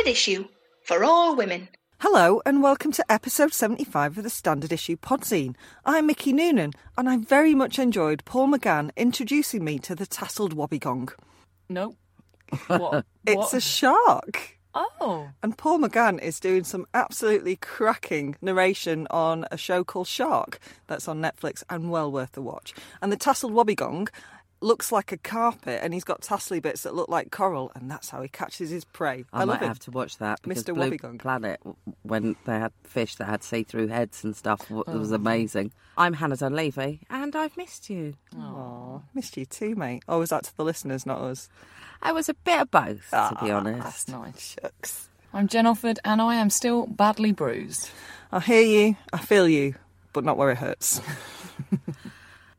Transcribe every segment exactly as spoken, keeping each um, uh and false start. Standard Issue for all women. Hello and welcome to episode seventy-five of the Standard Issue Podzine. I'm Mickey Noonan and I very much enjoyed Paul McGann introducing me to the tasselled wobbegong. No. What? It's what? A shark. Oh. And Paul McGann is doing some absolutely cracking narration on a show called Shark that's on Netflix and well worth the watch. And the tasselled wobbegong looks like a carpet and he's got tasselly bits that look like coral and that's how he catches his prey. I, I love might it. have to watch that because Mister Blue Wobbegong. Planet, when they had fish that had see-through heads and stuff, it was oh. amazing. I'm Hannah Dunleavy and I've missed you. Aww, missed you too, mate. Oh, was that to the listeners, not us? I was a bit of both, ah, to be honest. That's nice. Shucks. I'm Jen Offord and I am still badly bruised. I hear you, I feel you, but not where it hurts.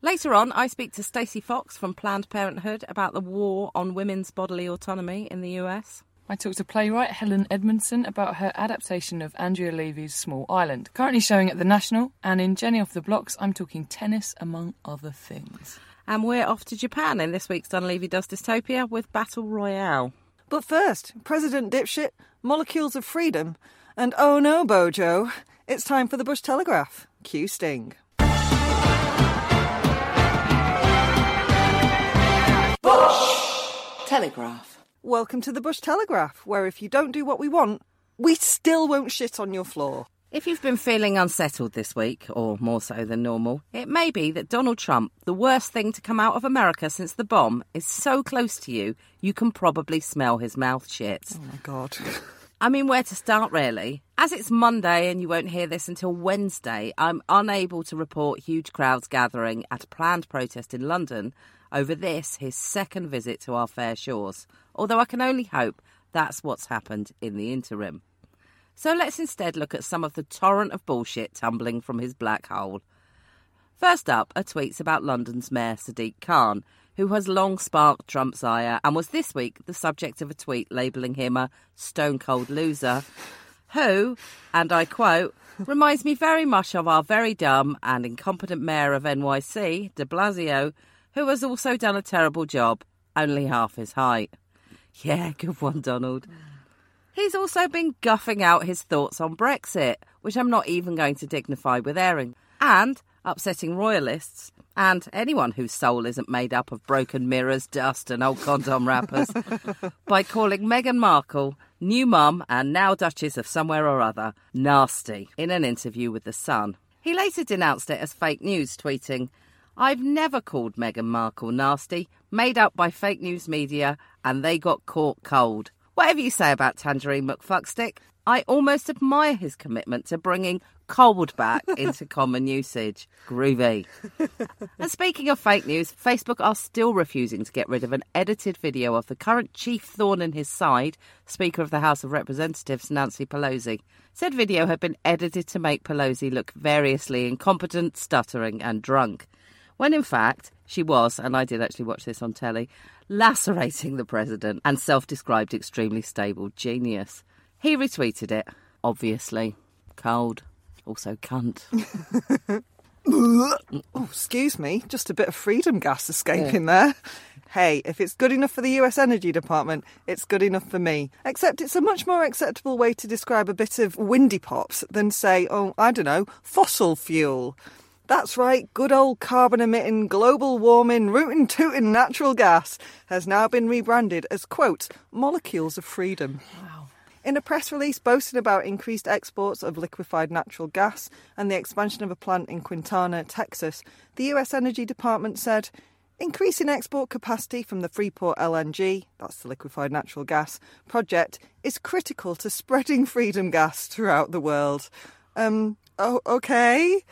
Later on, I speak to Staci Fox from Planned Parenthood about the war on women's bodily autonomy in the U S. I talk to playwright Helen Edmondson about her adaptation of Andrea Levy's Small Island, currently showing at the National, and in Jenny Off the Blocks, I'm talking tennis, among other things. And we're off to Japan in this week's Dunleavy Does Dystopia with Battle Royale. But first, President Dipshit, Molecules of Freedom, and oh no, Bojo, it's time for the Bush Telegraph. Cue Sting. Bush Telegraph. Welcome to the Bush Telegraph, where if you don't do what we want, we still won't shit on your floor. If you've been feeling unsettled this week, or more so than normal, it may be that Donald Trump, the worst thing to come out of America since the bomb, is so close to you, you can probably smell his mouth shit. Oh my God. I mean, where to start, really? As it's Monday and you won't hear this until Wednesday, I'm unable to report huge crowds gathering at a planned protest in London over this, his second visit to our fair shores. Although I can only hope that's what's happened in the interim. So let's instead look at some of the torrent of bullshit tumbling from his black hole. First up are tweets about London's Mayor Sadiq Khan, who has long sparked Trump's ire and was this week the subject of a tweet labelling him a stone-cold loser, who, and I quote, reminds me very much of our very dumb and incompetent mayor of N Y C, de Blasio, who has also done a terrible job, only half his height. Yeah, good one, Donald. He's also been guffing out his thoughts on Brexit, which I'm not even going to dignify with airing, and upsetting royalists, and anyone whose soul isn't made up of broken mirrors, dust and old condom wrappers, by calling Meghan Markle, new mum and now Duchess of somewhere or other, nasty, in an interview with The Sun. He later denounced it as fake news, tweeting, I've never called Meghan Markle nasty, made up by fake news media, and they got caught cold. Whatever you say about Tangerine McFuckstick, I almost admire his commitment to bringing cold back into common usage. Groovy. And speaking of fake news, Facebook are still refusing to get rid of an edited video of the current chief thorn in his side, Speaker of the House of Representatives, Nancy Pelosi. Said video had been edited to make Pelosi look variously incompetent, stuttering and drunk. When in fact, she was, and I did actually watch this on telly, lacerating the president and self-described extremely stable genius. He retweeted it, obviously. Cold. Also cunt. Oh, excuse me, just a bit of freedom gas escaping yeah. there. Hey, if it's good enough for the U S Energy Department, it's good enough for me. Except it's a much more acceptable way to describe a bit of windy pops than say, oh, I don't know, fossil fuel. That's right, good old carbon-emitting, global-warming, rootin'-tootin' natural gas has now been rebranded as, quote, molecules of freedom. Wow. In a press release boasting about increased exports of liquefied natural gas and the expansion of a plant in Quintana, Texas, the U S Energy Department said, increasing export capacity from the Freeport L N G, that's the liquefied natural gas, project is critical to spreading freedom gas throughout the world. Um, oh, okay...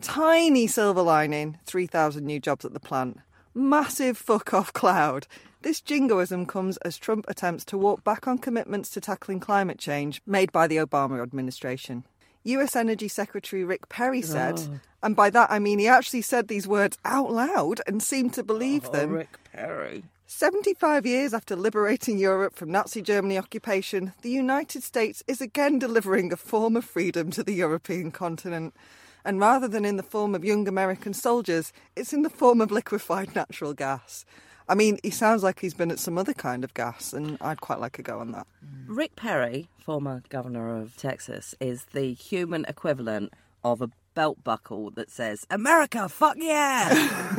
Tiny silver lining, three thousand new jobs at the plant. Massive fuck-off cloud. This jingoism comes as Trump attempts to walk back on commitments to tackling climate change made by the Obama administration. U S Energy Secretary Rick Perry said, oh. and by that I mean he actually said these words out loud and seemed to believe oh, them. Rick Perry. seventy-five years after liberating Europe from Nazi Germany occupation, the United States is again delivering a form of freedom to the European continent. And rather than in the form of young American soldiers, it's in the form of liquefied natural gas. I mean, he sounds like he's been at some other kind of gas, and I'd quite like a go on that. Rick Perry, former governor of Texas, is the human equivalent of a belt buckle that says, America, fuck yeah!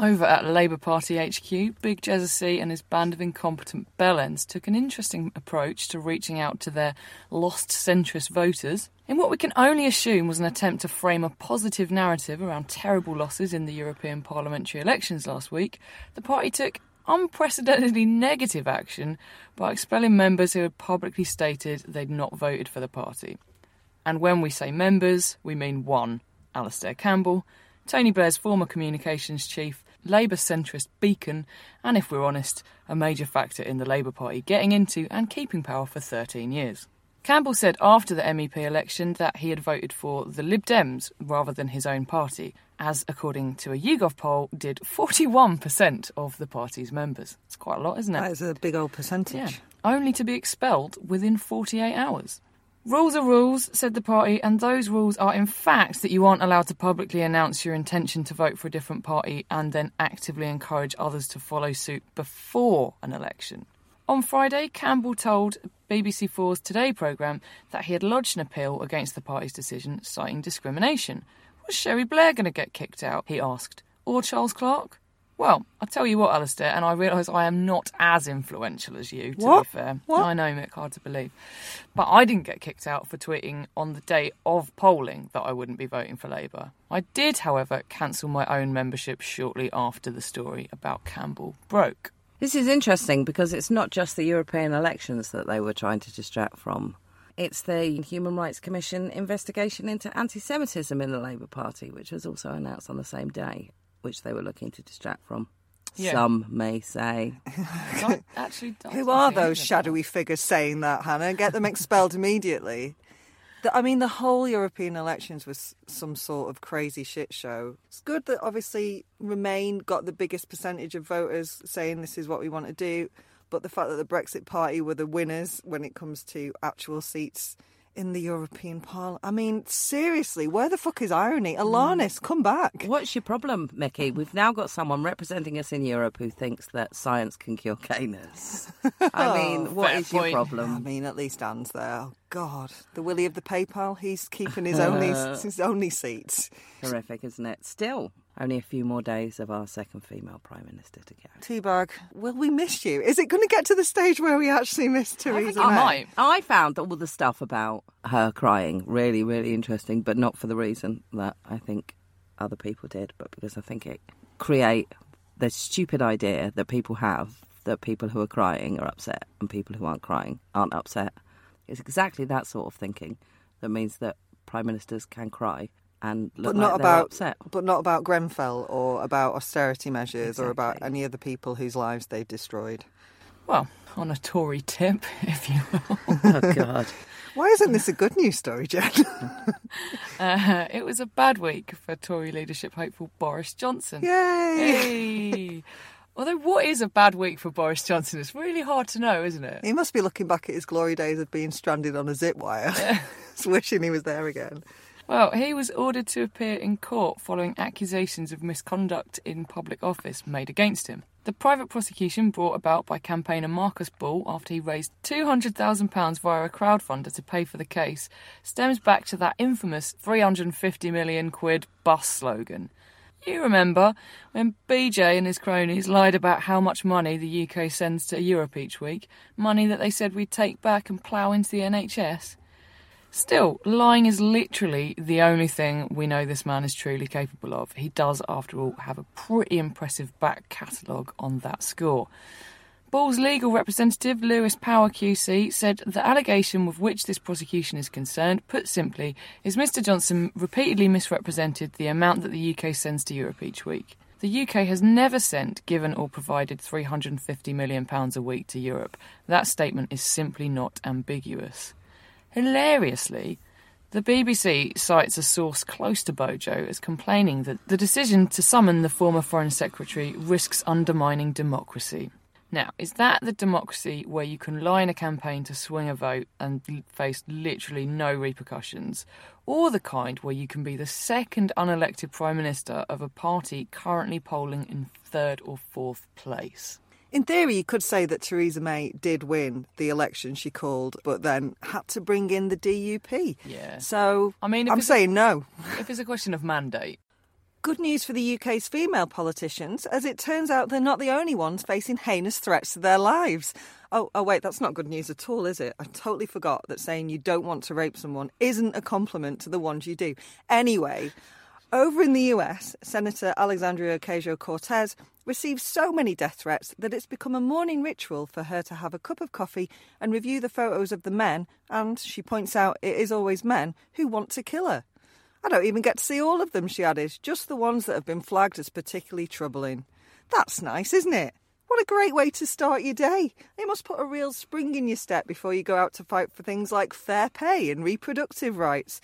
Over at Labour Party H Q, Big Jezzy and his band of incompetent bellends took an interesting approach to reaching out to their lost centrist voters in what we can only assume was an attempt to frame a positive narrative around terrible losses in the European parliamentary elections last week. The party took unprecedentedly negative action by expelling members who had publicly stated they'd not voted for the party. And when we say members, we mean one, Alastair Campbell, Tony Blair's former communications chief, Labour centrist beacon, and if we're honest, a major factor in the Labour Party getting into and keeping power for thirteen years. Campbell said after the M E P election that he had voted for the Lib Dems rather than his own party, as, according to a YouGov poll, did forty-one percent of the party's members. It's quite a lot, isn't it? That is a big old percentage. Yeah. Only to be expelled within forty-eight hours. Rules are rules, said the party, and those rules are in fact that you aren't allowed to publicly announce your intention to vote for a different party and then actively encourage others to follow suit before an election. On Friday, Campbell told B B C four's Today programme that he had lodged an appeal against the party's decision, citing discrimination. Was Sherry Blair going to get kicked out, he asked, or Charles Clarke? Well, I'll tell you what, Alastair, and I realise I am not as influential as you, to what? be fair. What? I know, Mick, hard to believe. But I didn't get kicked out for tweeting on the day of polling that I wouldn't be voting for Labour. I did, however, cancel my own membership shortly after the story about Campbell broke. This is interesting because it's not just the European elections that they were trying to distract from. It's the Human Rights Commission investigation into anti-Semitism in the Labour Party, which was also announced on the same day, which they were looking to distract from. Yeah. Some may say. Don't, actually, don't Who are those shadowy figures saying that, Hannah? Get them expelled immediately. The, I mean, the whole European elections was some sort of crazy shit show. It's good that, obviously, Remain got the biggest percentage of voters saying this is what we want to do, but the fact that the Brexit Party were the winners when it comes to actual seats in the European Parliament. I mean, seriously, where the fuck is irony? Alanis, come back. What's your problem, Mickey? We've now got someone representing us in Europe who thinks that science can cure gayness. I mean, what Fair is point. your problem? I mean, at least Anne's there. Oh, God. The Willie of the PayPal, he's keeping his only, his only seats. Horrific, isn't it? Still, only a few more days of our second female Prime Minister to go. Teabag, will we miss you? Is it going to get to the stage where we actually miss Theresa May? I might. I found all the stuff about her crying really, really interesting, but not for the reason that I think other people did, but because I think it create the stupid idea that people have that people who are crying are upset and people who aren't crying aren't upset. It's exactly that sort of thinking that means that Prime Ministers can cry and look but not like about, upset. But not about Grenfell or about austerity measures exactly. or about any of the people whose lives they've destroyed. Well, on a Tory tip, if you will. Oh, God. Why isn't this a good news story, Jen? uh, it was a bad week for Tory leadership hopeful Boris Johnson. Yay! Hey. Although what is a bad week for Boris Johnson? It's really hard to know, isn't it? He must be looking back at his glory days of being stranded on a zip wire. Yeah. He's wishing he was there again. Well, he was ordered to appear in court following accusations of misconduct in public office made against him. The private prosecution brought about by campaigner Marcus Ball after he raised two hundred thousand pounds via a crowdfunder to pay for the case stems back to that infamous three hundred fifty million quid bus slogan. You remember when B J and his cronies lied about how much money the U K sends to Europe each week, money that they said we'd take back and plough into the N H S? Still, lying is literally the only thing we know this man is truly capable of. He does, after all, have a pretty impressive back catalogue on that score. Ball's legal representative, Lewis Power Q C, said the allegation with which this prosecution is concerned, put simply, is Mr Johnson repeatedly misrepresented the amount that the U K sends to Europe each week. The U K has never sent, given or provided three hundred fifty million pounds a week to Europe. That statement is simply not ambiguous. Hilariously, the B B C cites a source close to Bojo as complaining that the decision to summon the former Foreign Secretary risks undermining democracy. Now, is that the democracy where you can lie in a campaign to swing a vote and face literally no repercussions? Or the kind where you can be the second unelected Prime Minister of a party currently polling in third or fourth place? In theory, you could say that Theresa May did win the election she called, but then had to bring in the D U P. Yeah. So I mean, I'm saying a, no. If it's a question of mandate. Good news for the U K's female politicians, as it turns out they're not the only ones facing heinous threats to their lives. Oh, oh wait, that's not good news at all, is it? I totally forgot that saying you don't want to rape someone isn't a compliment to the ones you do. Anyway, over in the U S, Senator Alexandria Ocasio-Cortez receives so many death threats that it's become a morning ritual for her to have a cup of coffee and review the photos of the men, and she points out it is always men who want to kill her. I don't even get to see all of them, she added, just the ones that have been flagged as particularly troubling. That's nice, isn't it? What a great way to start your day. It must put a real spring in your step before you go out to fight for things like fair pay and reproductive rights.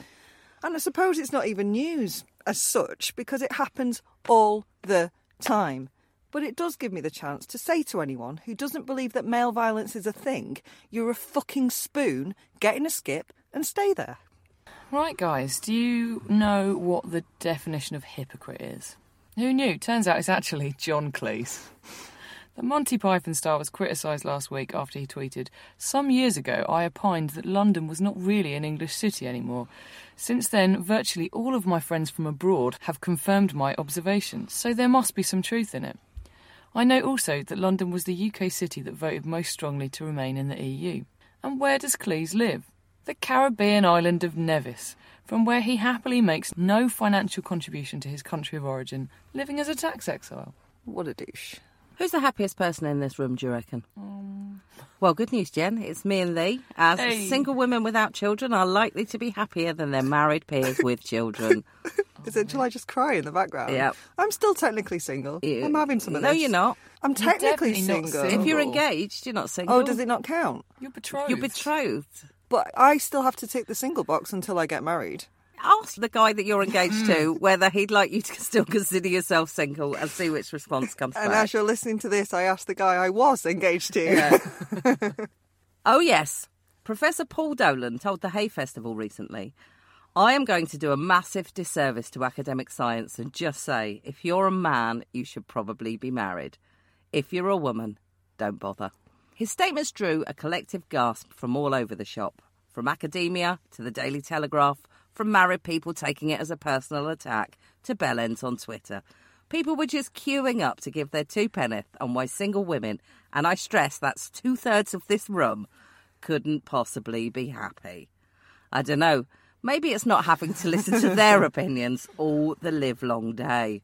And I suppose it's not even news as such, because it happens all the time. But it does give me the chance to say to anyone who doesn't believe that male violence is a thing, you're a fucking spoon, get in a skip and stay there. Right, guys, do you know what the definition of hypocrite is? Who knew? Turns out it's actually John Cleese. The Monty Python star was criticised last week after he tweeted, "Some years ago I opined that London was not really an English city anymore. Since then, virtually all of my friends from abroad have confirmed my observations, so there must be some truth in it. I know also that London was the U K city that voted most strongly to remain in the E U. And where does Cleese live? The Caribbean island of Nevis, from where he happily makes no financial contribution to his country of origin, living as a tax exile." What a douche. Who's the happiest person in this room, do you reckon? Um... Well, good news, Jen. It's me and Lee. As hey. Single women without children are likely to be happier than their married peers with children. Is it, shall I just cry in the background? Yeah. I'm still technically single. You, I'm having some of this. No, you're not. I'm technically you're single. Not single. If you're engaged, you're not single. Oh, does it not count? You're betrothed. You're betrothed. But I still have to tick the single box until I get married. Ask the guy that you're engaged to whether he'd like you to still consider yourself single and see which response comes and back. And as you're listening to this, I asked the guy I was engaged to. Yeah. Oh, yes. Professor Paul Dolan told the Hay Festival recently, "I am going to do a massive disservice to academic science and just say, if you're a man, you should probably be married. If you're a woman, don't bother." His statements drew a collective gasp from all over the shop, from academia to the Daily Telegraph, from married people taking it as a personal attack to bellends on Twitter. People were just queuing up to give their twopenneth on why single women, and I stress that's two-thirds of this room, couldn't possibly be happy. I don't know. Maybe it's not having to listen to their opinions all the livelong day.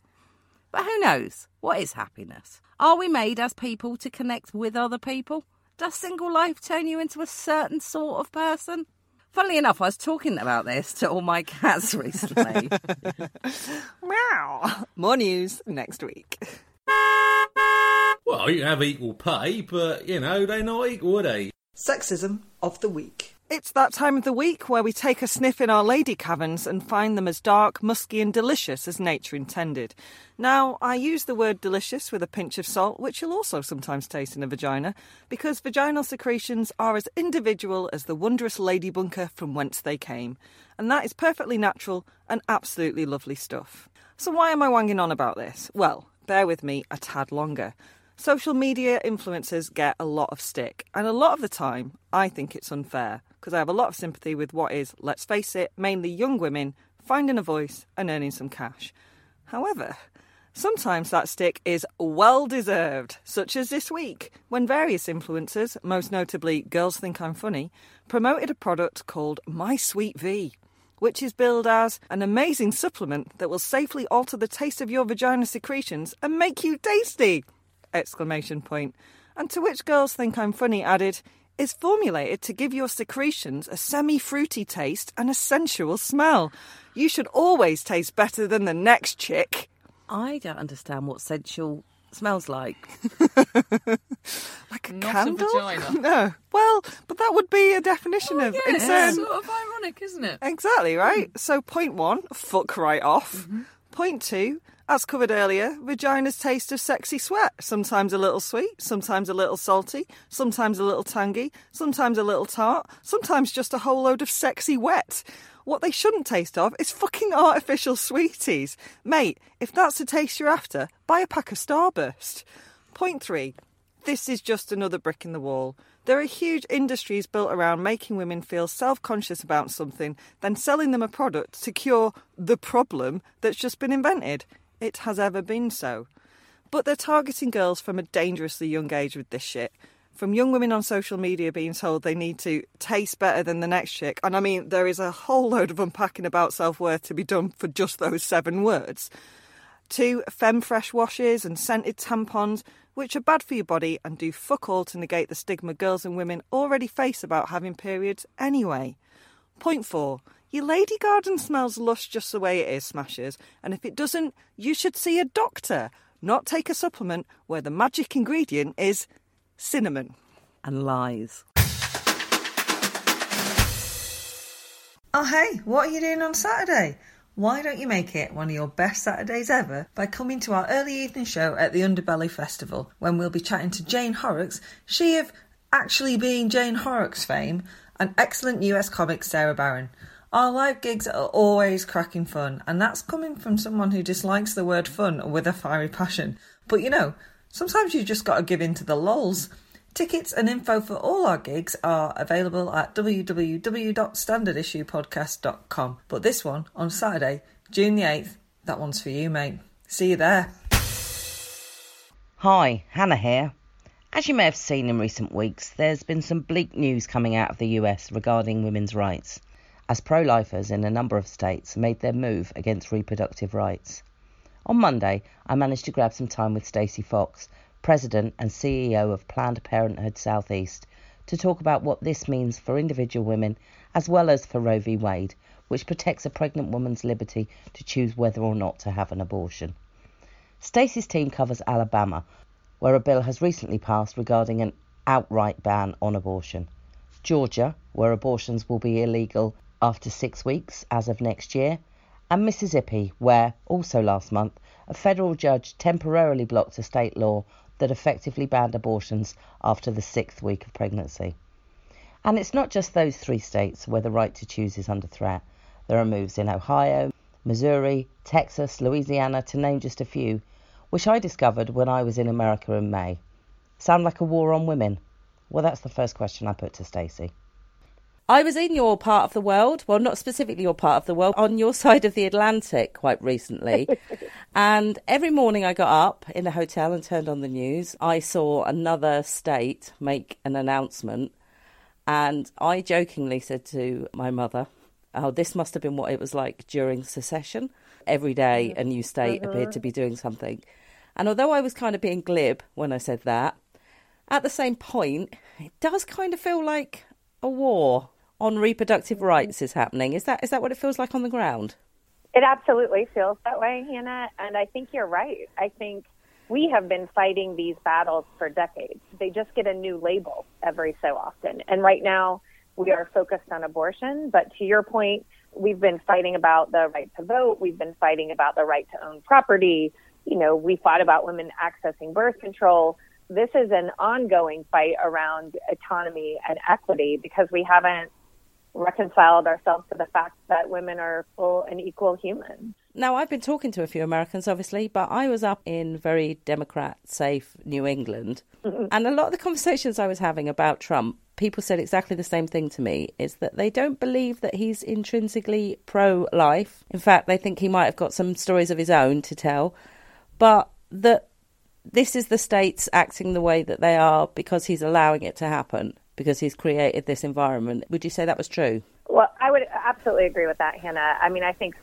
But who knows? What is happiness? Are we made as people to connect with other people? Does single life turn you into a certain sort of person? Funnily enough, I was talking about this to all my cats recently. Wow. More news next week. Well, you have equal pay, but, you know, they're not equal, are they? Sexism of the week. It's that time of the week where we take a sniff in our lady caverns and find them as dark, musky and delicious as nature intended. Now, I use the word delicious with a pinch of salt, which you'll also sometimes taste in a vagina, because vaginal secretions are as individual as the wondrous lady bunker from whence they came. And that is perfectly natural and absolutely lovely stuff. So why am I wanging on about this? Well, bear with me a tad longer. Social media influencers get a lot of stick, and a lot of the time, I think it's unfair, because I have a lot of sympathy with what is, let's face it, mainly young women finding a voice and earning some cash. However, sometimes that stick is well-deserved, such as this week, when various influencers, most notably Girls Think I'm Funny, promoted a product called My Sweet V, which is billed as an amazing supplement that will safely alter the taste of your vagina secretions and make you tasty! Exclamation point. And to which Girls Think I'm Funny added, is formulated to give your secretions a semi-fruity taste and a sensual smell. You should always taste better than the next chick. I don't understand what sensual smells like. Like a Not candle? A vagina. No. Well, but that would be a definition oh, of... Yeah, it's um, sort of ironic, isn't it? Exactly, right? Mm. So point one, fuck right off. Mm-hmm. Point two, As covered earlier, vaginas taste of sexy sweat. Sometimes a little sweet, sometimes a little salty, sometimes a little tangy, sometimes a little tart, sometimes just a whole load of sexy wet. What they shouldn't taste of is fucking artificial sweeties. Mate, if that's the taste you're after, buy a pack of Starburst. Point three. This is just another brick in the wall. There are huge industries built around making women feel self-conscious about something, then selling them a product to cure the problem that's just been invented. It has ever been so. But they're targeting girls from a dangerously young age with this shit. From young women on social media being told they need to taste better than the next chick, and I mean, there is a whole load of unpacking about self-worth to be done for just those seven words, to femme-fresh washes and scented tampons, which are bad for your body and do fuck all to negate the stigma girls and women already face about having periods anyway. Point four. Your lady garden smells lush just the way it is, smashers, and if it doesn't, you should see a doctor, not take a supplement where the magic ingredient is cinnamon. And lies. Oh hey, what are you doing on Saturday? Why don't you make it one of your best Saturdays ever by coming to our early evening show at the Underbelly Festival, when we'll be chatting to Jane Horrocks, she of actually being Jane Horrocks fame, and excellent U S comic Sarah Barron. Our live gigs are always cracking fun, and that's coming from someone who dislikes the word fun with a fiery passion. But you know, sometimes you've just got to give in to the lols. Tickets and info for all our gigs are available at w w w dot standard issue podcast dot com. But this one, on Saturday, June the eighth, that one's for you, mate. See you there. Hi, Hannah here. As you may have seen in recent weeks, there's been some bleak news coming out of the U S regarding women's rights, as pro-lifers in a number of states made their move against reproductive rights. On Monday, I managed to grab some time with Staci Fox, President and C E O of Planned Parenthood Southeast, to talk about what this means for individual women as well as for Roe v. Wade, which protects a pregnant woman's liberty to choose whether or not to have an abortion. Staci's team covers Alabama, where a bill has recently passed regarding an outright ban on abortion, Georgia, where abortions will be illegal after six weeks as of next year, and Mississippi, where, also last month, a federal judge temporarily blocked a state law that effectively banned abortions after the sixth week of pregnancy. And it's not just those three states where the right to choose is under threat. There are moves in Ohio, Missouri, Texas, Louisiana, to name just a few, which I discovered when I was in America in May. Sound like a war on women? Well, that's the first question I put to Staci. I was in your part of the world, well, not specifically your part of the world, on your side of the Atlantic quite recently. And every morning I got up in the hotel and turned on the news. I saw another state make an announcement. And I jokingly said to my mother, oh, this must have been what it was like during secession. Every day a new state uh-huh. appeared to be doing something. And although I was kind of being glib when I said that, at the same point, it does kind of feel like a war on reproductive rights is happening. Is that is that what it feels like on the ground? It absolutely feels that way, Hannah, and I think you're right. I think we have been fighting these battles for decades. They just get a new label every so often. And right now we are focused on abortion, but to your point, we've been fighting about the right to vote. We've been fighting about the right to own property. You know, we fought about women accessing birth control. This is an ongoing fight around autonomy and equity because we haven't reconciled ourselves to the fact that women are full and equal humans. Now, I've been talking to a few Americans, obviously, but I was up in very Democrat, safe New England. Mm-hmm. And a lot of the conversations I was having about Trump, people said exactly the same thing to me, is that they don't believe that he's intrinsically pro-life. In fact, they think he might have got some stories of his own to tell, but that this is the states acting the way that they are because he's allowing it to happen, because he's created this environment. Would you say that was true? Well, I would absolutely agree with that, Hannah. I mean, I think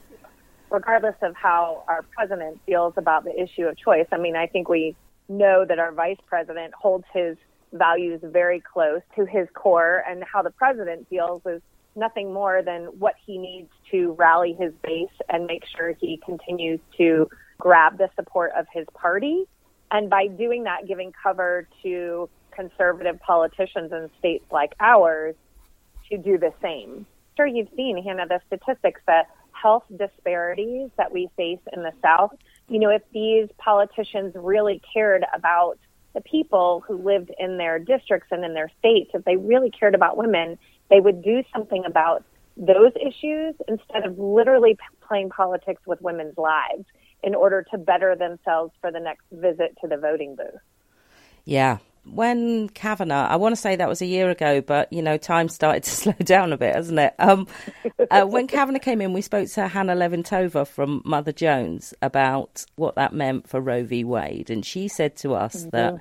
regardless of how our president feels about the issue of choice, I mean, I think we know that our vice president holds his values very close to his core, and how the president feels is nothing more than what he needs to rally his base and make sure he continues to grab the support of his party. And by doing that, giving cover to conservative politicians in states like ours to do the same. Sure, you've seen, Hannah, the statistics, the health disparities that we face in the South you know, if these politicians really cared about the people who lived in their districts and in their states, if they really cared about women, they would do something about those issues instead of literally p- playing politics with women's lives in order to better themselves for the next visit to the voting booth. Yeah. When Kavanaugh, I want to say that was a year ago, but, you know, time started to slow down a bit, hasn't it? Um, uh, when Kavanaugh came in, we spoke to Hannah Levin-Tova from Mother Jones about what that meant for Roe v. Wade. And she said to us mm-hmm. that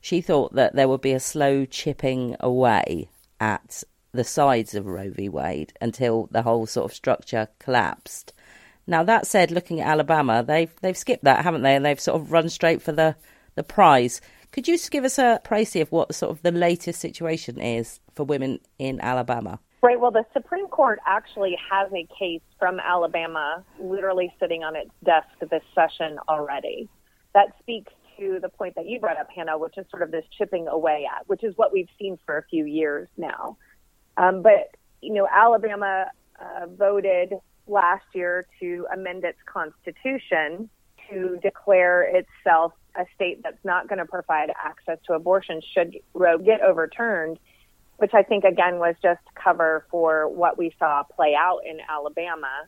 she thought that there would be a slow chipping away at the sides of Roe v. Wade until the whole sort of structure collapsed. Now, that said, looking at Alabama, they've, they've skipped that, haven't they? And they've sort of run straight for the, the prize. Could you just give us a précis of what sort of the latest situation is for women in Alabama? Right. Well, the Supreme Court actually has a case from Alabama literally sitting on its desk this session already. That speaks to the point that you brought up, Hannah, which is sort of this chipping away at, which is what we've seen for a few years now. Um, but, you know, Alabama uh, voted last year to amend its constitution to declare itself a state that's not going to provide access to abortion should Roe get overturned, which I think, again, was just cover for what we saw play out in Alabama.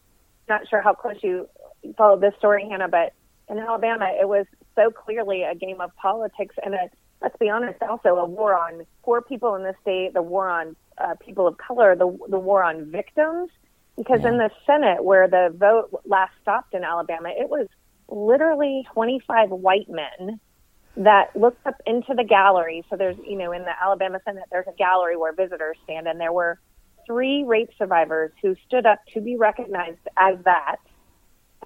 Not sure how close you followed this story, Hannah, but in Alabama, it was so clearly a game of politics and, a, let's be honest, also a war on poor people in the state, the war on uh, people of color, the, the war on victims. Because yeah. in the Senate, where the vote last stopped in Alabama, it was literally twenty-five white men that looked up into the gallery. So there's, you know, in the Alabama Senate, there's a gallery where visitors stand, and there were three rape survivors who stood up to be recognized as that.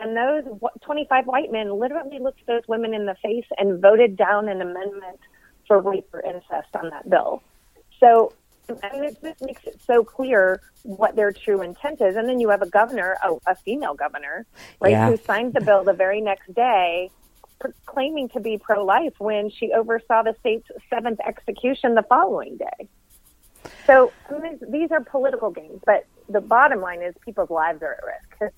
And those twenty-five white men literally looked those women in the face and voted down an amendment for rape or incest on that bill. So I mean, this makes it so clear what their true intent is. And then you have a governor, a, a female governor, right, yeah. who signed the bill the very next day claiming to be pro-life when she oversaw the state's seventh execution the following day. So I mean, these are political games, but the bottom line is people's lives are at risk.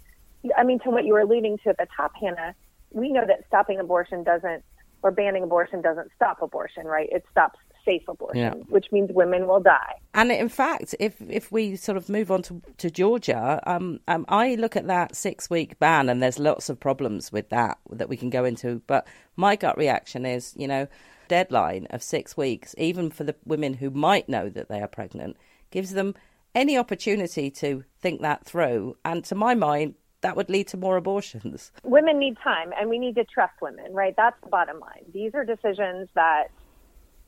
I mean, to what you were alluding to at the top, Hannah, we know that stopping abortion doesn't, or banning abortion doesn't stop abortion, right? It stops safe abortion, yeah. which means women will die. And in fact, if if we sort of move on to, to Georgia, um, um, I look at that six-week ban, and there's lots of problems with that that we can go into. But my gut reaction is, you know, deadline of six weeks, even for the women who might know that they are pregnant, gives them any opportunity to think that through. And to my mind, that would lead to more abortions. Women need time, and we need to trust women, right? That's the bottom line. These are decisions that,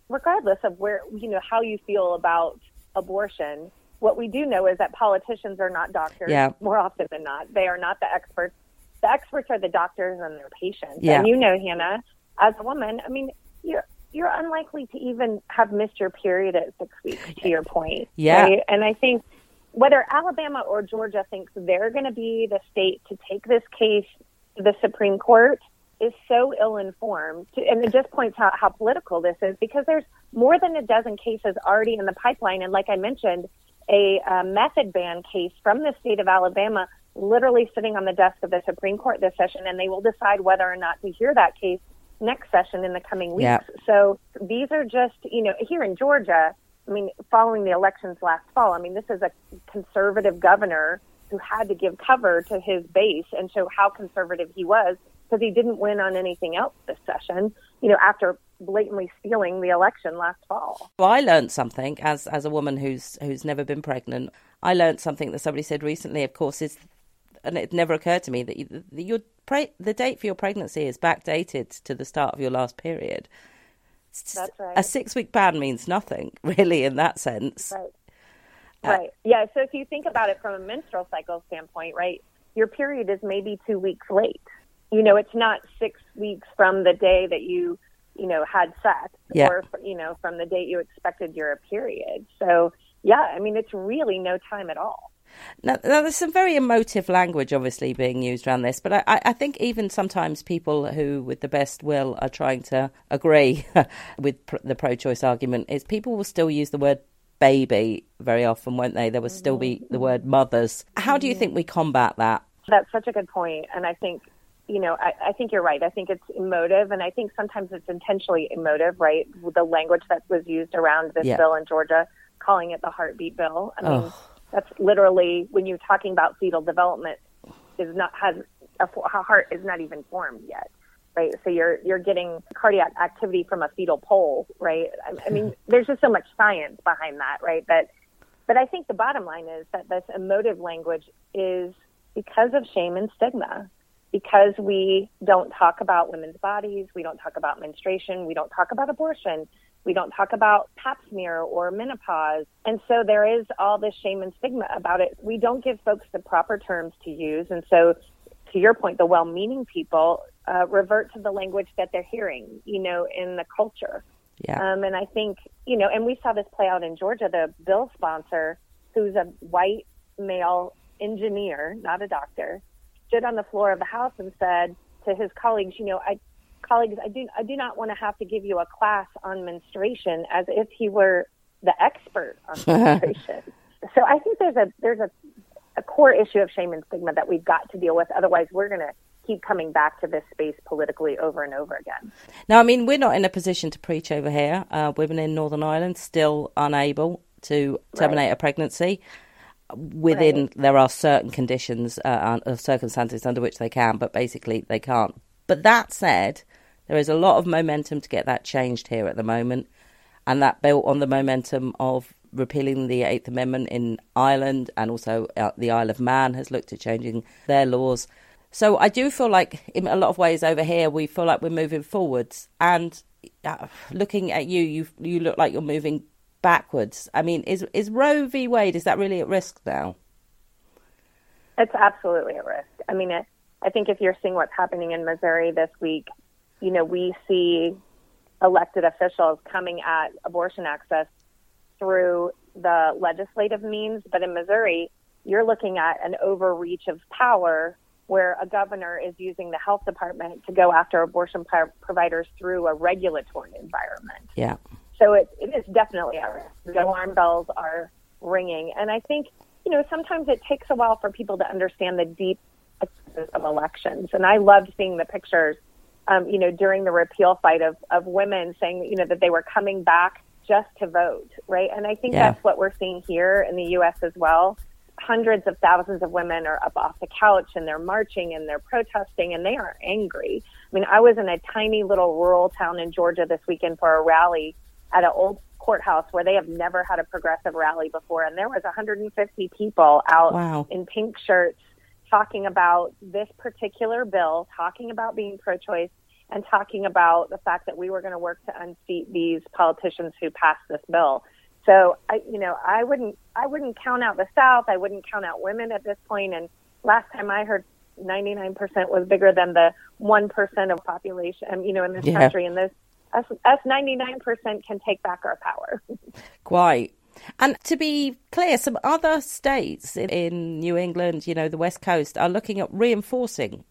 regardless of where, you know, how you feel about abortion, what we do know is that politicians are not doctors yeah. more often than not. They are not the experts. The experts are the doctors and their patients. Yeah. And you know, Hannah, as a woman, I mean, you're you're unlikely to even have missed your period at six weeks, to your point. Yeah. Right? And I think whether Alabama or Georgia thinks they're going to be the state to take this case to the Supreme Court is so ill-informed, and it just points out how political this is, because there's more than a dozen cases already in the pipeline, and like I mentioned, a uh, method ban case from the state of Alabama literally sitting on the desk of the Supreme Court this session, and they will decide whether or not to hear that case next session in the coming weeks. Yeah. So these are just, you know, here in Georgia, I mean, following the elections last fall, I mean, this is a conservative governor who had to give cover to his base and show how conservative he was, because he didn't win on anything else this session, you know, after blatantly stealing the election last fall. Well, I learned something as as a woman who's who's never been pregnant. I learned something that somebody said recently, of course, is, and it never occurred to me, that you, your pre- the date for your pregnancy is backdated to the start of your last period. That's right. A six-week ban means nothing, really, in that sense. Right. Uh, right. Yeah, so if you think about it from a menstrual cycle standpoint, right, your period is maybe two weeks late. You know, it's not six weeks from the day that you, you know, had sex yeah. or, you know, from the date you expected your period. So, yeah, I mean, it's really no time at all. Now, now there's some very emotive language, obviously, being used around this. But I, I think even sometimes people who, with the best will, are trying to agree with pr- the pro-choice argument is people will still use the word baby very often, won't they? There will mm-hmm. still be the word mothers. How do you think we combat that? That's such a good point. And I think you know, I, I think you're right. I think it's emotive, and I think sometimes it's intentionally emotive, right? The language that was used around this yeah. bill in Georgia, calling it the heartbeat bill. I mean, oh. that's literally when you're talking about fetal development is not has a, a heart is not even formed yet, right? So you're you're getting cardiac activity from a fetal pole, right? I, I mean, there's just so much science behind that, right? That, but I think the bottom line is that this emotive language is because of shame and stigma, because we don't talk about women's bodies, we don't talk about menstruation, we don't talk about abortion, we don't talk about pap smear or menopause. And so there is all this shame and stigma about it. We don't give folks the proper terms to use. And so to your point, the well-meaning people uh, revert to the language that they're hearing, you know, in the culture. Yeah. Um, and I think, you know, and we saw this play out in Georgia, the bill sponsor, who's a white male engineer, not a doctor, stood on the floor of the House and said to his colleagues, you know, I colleagues, I do I do not want to have to give you a class on menstruation, as if he were the expert on menstruation. So I think there's a there's a, a core issue of shame and stigma that we've got to deal with. Otherwise, we're going to keep coming back to this space politically over and over again. Now, I mean, we're not in a position to preach over here. Uh, women in Northern Ireland still unable to terminate right. a pregnancy. Within, right. there are certain conditions uh, or circumstances under which they can, but basically they can't. But that said, there is a lot of momentum to get that changed here at the moment, and that built on the momentum of repealing the Eighth Amendment in Ireland, and also uh, the Isle of Man has looked at changing their laws. So I do feel like, in a lot of ways over here, we feel like we're moving forwards. And uh, looking at you, you, you look like you're moving backwards. I mean, is is Roe v. Wade, is that really at risk now? It's absolutely at risk. I mean, it, I think if you're seeing what's happening in Missouri this week, you know, we see elected officials coming at abortion access through the legislative means. But in Missouri, you're looking at an overreach of power where a governor is using the health department to go after abortion pro- providers through a regulatory environment. Yeah. So it, it is definitely at risk. The alarm bells are ringing. And I think, you know, sometimes it takes a while for people to understand the deep of elections. And I loved seeing the pictures, um, you know, during the repeal fight of, of women saying, you know, that they were coming back just to vote, right? And I think yeah. that's what we're seeing here in the U S as well. Hundreds of thousands of women are up off the couch, and they're marching and they're protesting, and they are angry. I mean, I was in a tiny little rural town in Georgia this weekend for a rally at an old courthouse where they have never had a progressive rally before. And there was one hundred fifty people out wow. in pink shirts talking about this particular bill, talking about being pro-choice, and talking about the fact that we were going to work to unseat these politicians who passed this bill. So, I, you know, I wouldn't I wouldn't count out the South. I wouldn't count out women at this point. And last time I heard, ninety-nine percent was bigger than the one percent of population, you know, in this yeah. country. And this Us, us ninety-nine percent can take back our power. Quite. And to be clear, some other states in, in New England, you know, the West Coast, are looking at reinforcing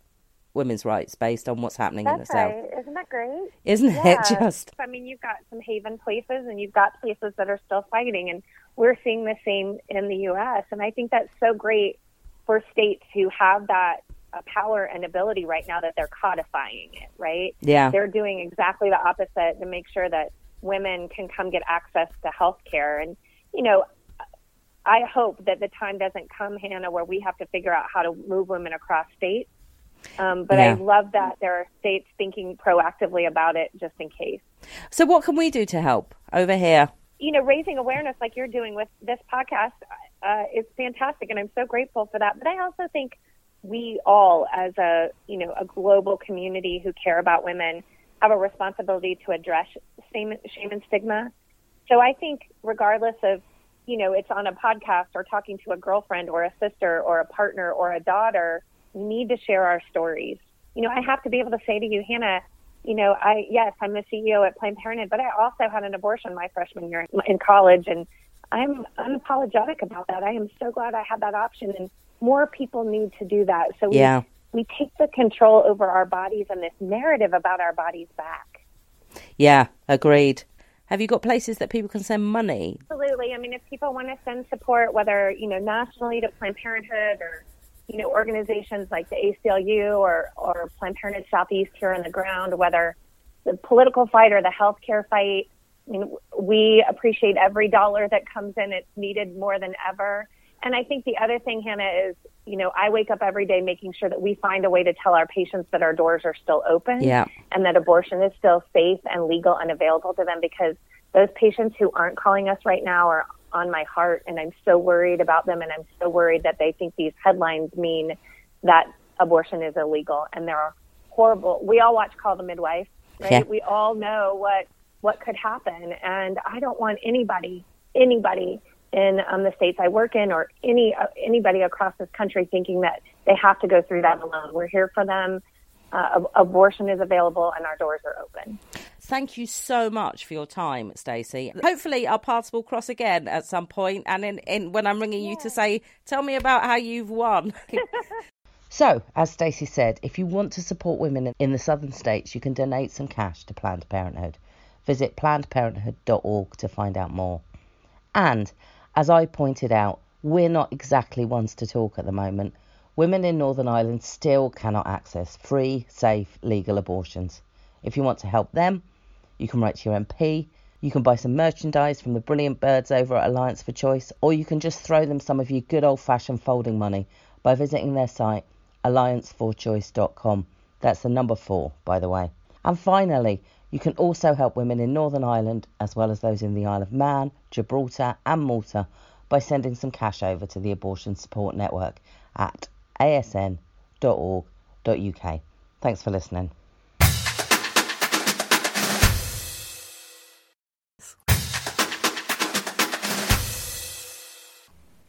women's rights based on what's happening That's in the right. South. Isn't that great? Isn't yeah. it just? I mean, you've got some haven places, and you've got places that are still fighting, and we're seeing the same in the U S. And I think that's so great for states who have that power and ability right now, that they're codifying it, right? Yeah. They're doing exactly the opposite to make sure that women can come get access to health care. And, you know, I hope that the time doesn't come, Hannah, where we have to figure out how to move women across states. Um, but yeah. I love that there are states thinking proactively about it just in case. So what can we do to help over here? You know, raising awareness like you're doing with this podcast uh, is fantastic, and I'm so grateful for that. But I also think we all, as a you know a global community who care about women, have a responsibility to address shame, shame and stigma. So I think, regardless of you know it's on a podcast or talking to a girlfriend or a sister or a partner or a daughter, we need to share our stories. You know, I have to be able to say to you, Hannah, you know, I yes, I'm the C E O at Planned Parenthood, but I also had an abortion my freshman year in college, and I'm unapologetic about that. I am so glad I had that option. And more people need to do that. So we, yeah. we take the control over our bodies and this narrative about our bodies back. Yeah, agreed. Have you got places that people can send money? Absolutely. I mean, if people want to send support, whether, you know, nationally to Planned Parenthood or you know, organizations like the A C L U or, or Planned Parenthood Southeast here on the ground, whether the political fight or the healthcare fight. I mean, we appreciate every dollar that comes in. It's needed more than ever. And I think the other thing, Hannah, is, you know, I wake up every day making sure that we find a way to tell our patients that our doors are still open, yeah, and that abortion is still safe and legal and available to them, because those patients who aren't calling us right now are on my heart, and I'm so worried about them, and I'm so worried that they think these headlines mean that abortion is illegal, and they're horrible. We all watch Call the Midwife, right? Yeah. We all know what, what could happen, and I don't want anybody, anybody in um, the states I work in or any uh, anybody across this country thinking that they have to go through that alone. We're here for them. Uh, abortion is available and our doors are open. Thank you so much for your time, Staci. Hopefully our paths will cross again at some point, and in, in, when I'm ringing yeah. you to say, tell me about how you've won. So, as Staci said, if you want to support women in the southern states, you can donate some cash to Planned Parenthood. Visit planned parenthood dot org to find out more. And, as I pointed out, we're not exactly ones to talk at the moment. Women in Northern Ireland still cannot access free, safe, legal abortions. If you want to help them, you can write to your M P, you can buy some merchandise from the brilliant birds over at Alliance for Choice, or you can just throw them some of your good old-fashioned folding money by visiting their site, alliance for choice dot com. That's the number four, by the way. And finally, you can also help women in Northern Ireland, as well as those in the Isle of Man, Gibraltar and Malta, by sending some cash over to the Abortion Support Network at a s n dot org dot u k. Thanks for listening.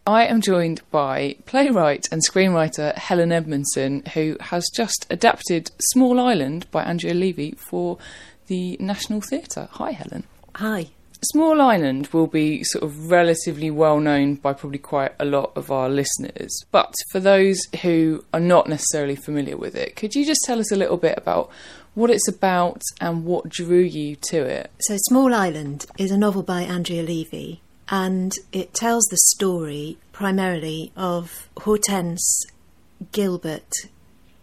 I am joined by playwright and screenwriter Helen Edmondson, who has just adapted Small Island by Andrea Levy for the National Theatre. Hi, Helen. Hi. Small Island will be sort of relatively well known by probably quite a lot of our listeners, but for those who are not necessarily familiar with it, could you just tell us a little bit about what it's about and what drew you to it? So Small Island is a novel by Andrea Levy, and it tells the story primarily of Hortense, Gilbert,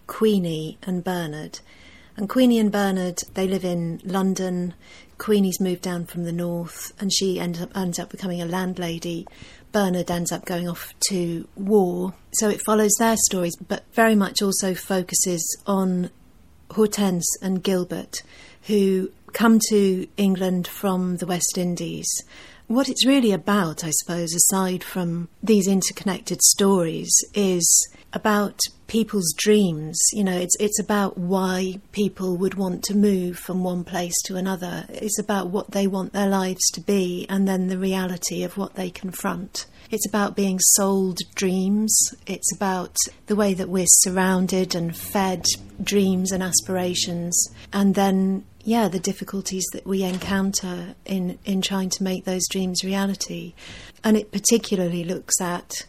Queenie and Bernard. And Queenie and Bernard, they live in London. Queenie's moved down from the north and she ends up, ends up becoming a landlady. Bernard ends up going off to war. So it follows their stories, but very much also focuses on Hortense and Gilbert, who come to England from the West Indies. What it's really about, I suppose, aside from these interconnected stories, is about people's dreams. You know, it's it's about why people would want to move from one place to another. It's about what they want their lives to be and then the reality of what they confront. It's about being sold dreams. It's about the way that we're surrounded and fed dreams and aspirations, and then, yeah, the difficulties that we encounter in, in trying to make those dreams reality. And it particularly looks at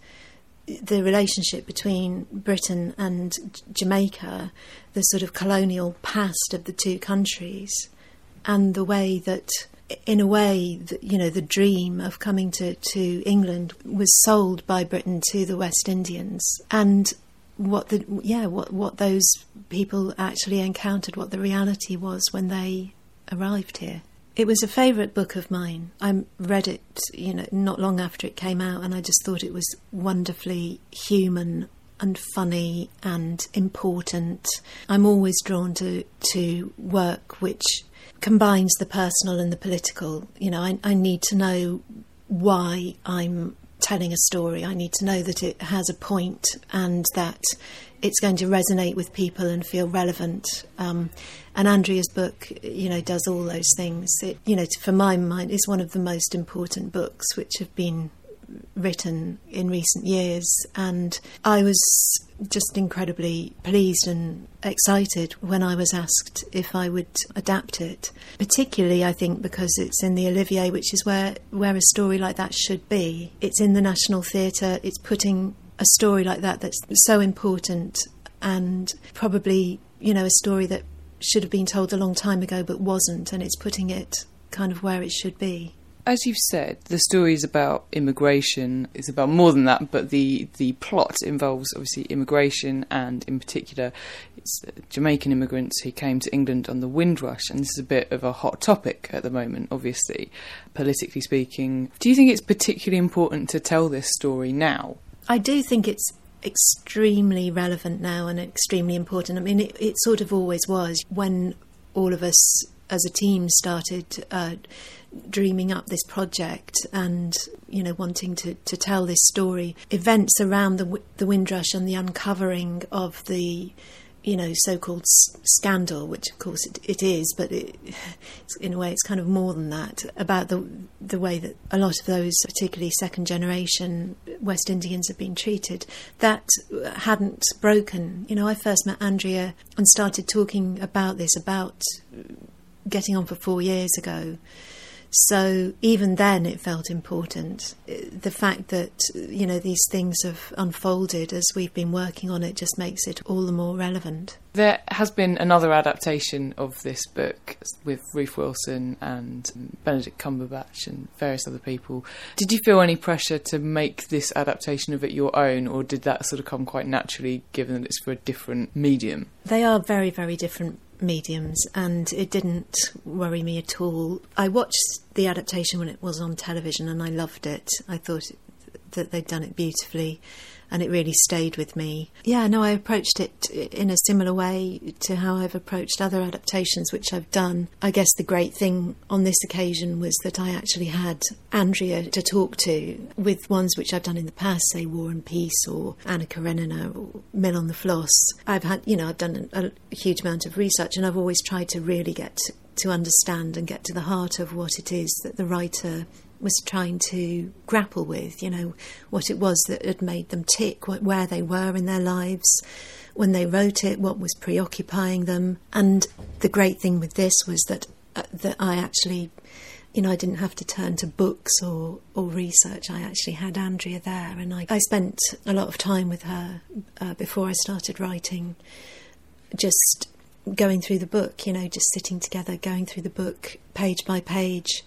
the relationship between Britain and Jamaica, the sort of colonial past of the two countries, and the way that, in a way, the, you know, the dream of coming to, to England was sold by Britain to the West Indians, and what the yeah what what those people actually encountered, what the reality was when they arrived here. It was a favourite book of mine. I read it, you know, not long after it came out, and I just thought it was wonderfully human and funny and important. I'm always drawn to, to work which combines the personal and the political. You know, I, I need to know why I'm telling a story. I need to know that it has a point and that it's going to resonate with people and feel relevant. Um, and Andrea's book, you know, does all those things. It, you know, for my mind, is one of the most important books which have been written in recent years. And I was just incredibly pleased and excited when I was asked if I would adapt it. Particularly, I think, because it's in the Olivier, which is where, where a story like that should be. It's in the National Theatre. It's putting a story like that that's so important, and probably, you know, a story that should have been told a long time ago but wasn't, and it's putting it kind of where it should be. As you've said, the story is about immigration. It's about more than that, but the, the plot involves, obviously, immigration, and in particular, it's Jamaican immigrants who came to England on the Windrush, and this is a bit of a hot topic at the moment, obviously, politically speaking. Do you think it's particularly important to tell this story now? I do think it's extremely relevant now and extremely important. I mean, it, it sort of always was. When all of us as a team started uh, dreaming up this project and, you know, wanting to, to tell this story, events around the, the Windrush and the uncovering of the, you know, so-called s- scandal, which of course it, it is, but it, it's, in a way it's kind of more than that, about the the way that a lot of those, particularly second-generation West Indians, have been treated, that hadn't broken. You know, I first met Andrea and started talking about this, about getting on for four years ago. So even then it felt important. The fact that, you know, these things have unfolded as we've been working on it just makes it all the more relevant. There has been another adaptation of this book with Ruth Wilson and Benedict Cumberbatch and various other people. Did you feel any pressure to make this adaptation of it your own, or did that sort of come quite naturally given that it's for a different medium? They are very, very different mediums, and it didn't worry me at all. I watched the adaptation when it was on television and I loved it. I thought that they'd done it beautifully and it really stayed with me. Yeah, no, I approached it in a similar way to how I've approached other adaptations which I've done. I guess the great thing on this occasion was that I actually had Andrea to talk to. With ones which I've done in the past, say War and Peace or Anna Karenina or Mill on the Floss, I've had, you know, I've done a, a huge amount of research, and I've always tried to really get to, to understand and get to the heart of what it is that the writer was trying to grapple with, you know, what it was that had made them tick, what, where they were in their lives when they wrote it, what was preoccupying them. And the great thing with this was that uh, that I actually, you know, I didn't have to turn to books or, or research. I actually had Andrea there, and I, I spent a lot of time with her uh, before I started writing, just going through the book, you know, just sitting together, going through the book page by page,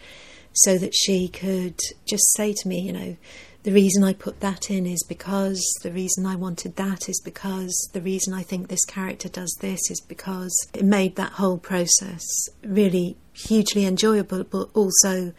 so that she could just say to me, you know, the reason I put that in is because, the reason I wanted that is because, the reason I think this character does this is because. It made that whole process really hugely enjoyable, but also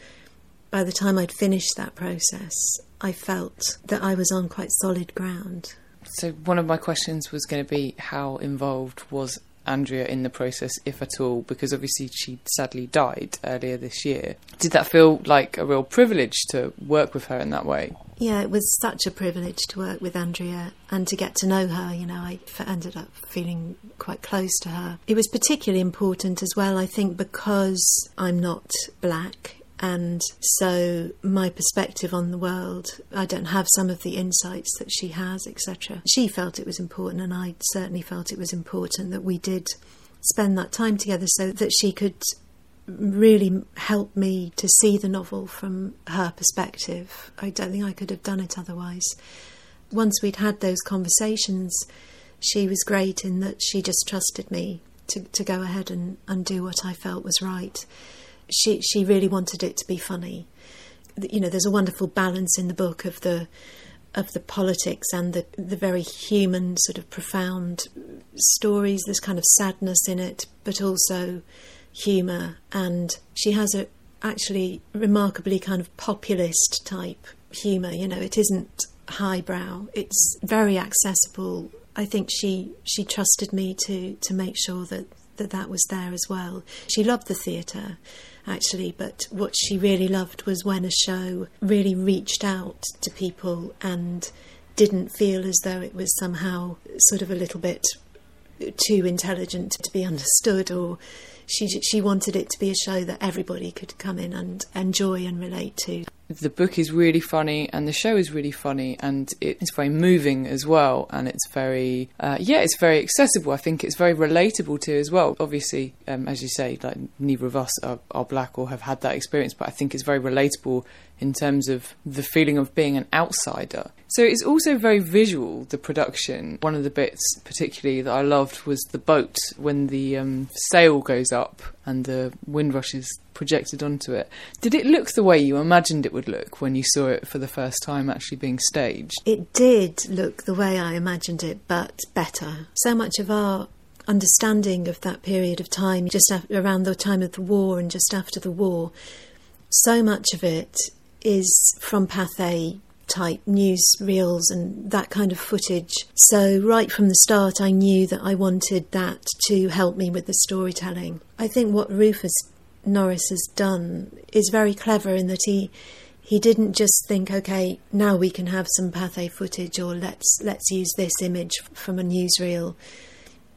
by the time I'd finished that process, I felt that I was on quite solid ground. So one of my questions was going to be, how involved was Andrea in the process, if at all, because obviously she sadly died earlier this year. Did that feel like a real privilege to work with her in that way? Yeah, it was such a privilege to work with Andrea and to get to know her. You know, I ended up feeling quite close to her. It was particularly important as well, I think, because I'm not black, and so my perspective on the world, I don't have some of the insights that she has, et cetera. She felt it was important, and I certainly felt it was important that we did spend that time together so that she could really help me to see the novel from her perspective. I don't think I could have done it otherwise. Once we'd had those conversations, she was great in that she just trusted me to, to go ahead and, and do what I felt was right. She she really wanted it to be funny. You know, there's a wonderful balance in the book of the of the politics and the the very human sort of profound stories. There's kind of sadness in it, but also humour. And she has a actually remarkably kind of populist type humour. You know, it isn't highbrow. It's very accessible. I think she she trusted me to to make sure that that that was there as well. She loved the theatre, actually, but what she really loved was when a show really reached out to people and didn't feel as though it was somehow sort of a little bit too intelligent to be understood, or she she wanted it to be a show that everybody could come in and enjoy and relate to. The book is really funny and the show is really funny, and it's very moving as well, and it's very, uh, yeah, it's very accessible. I think it's very relatable too as well. Obviously, um, as you say, like neither of us are, are black or have had that experience, but I think it's very relatable in terms of the feeling of being an outsider. So it's also very visual, the production. One of the bits particularly that I loved was the boat, when the um, sail goes up and the windrush is projected onto it. Did it look the way you imagined it would look when you saw it for the first time actually being staged? It did look the way I imagined it, but better. So much of our understanding of that period of time, just around the time of the war and just after the war, so much of it is from Pathé type news reels and that kind of footage. So right from the start I knew that I wanted that to help me with the storytelling. I think what Rufus Norris has done is very clever in that he he didn't just think, okay, now we can have some Pathé footage, or let's let's use this image from a newsreel,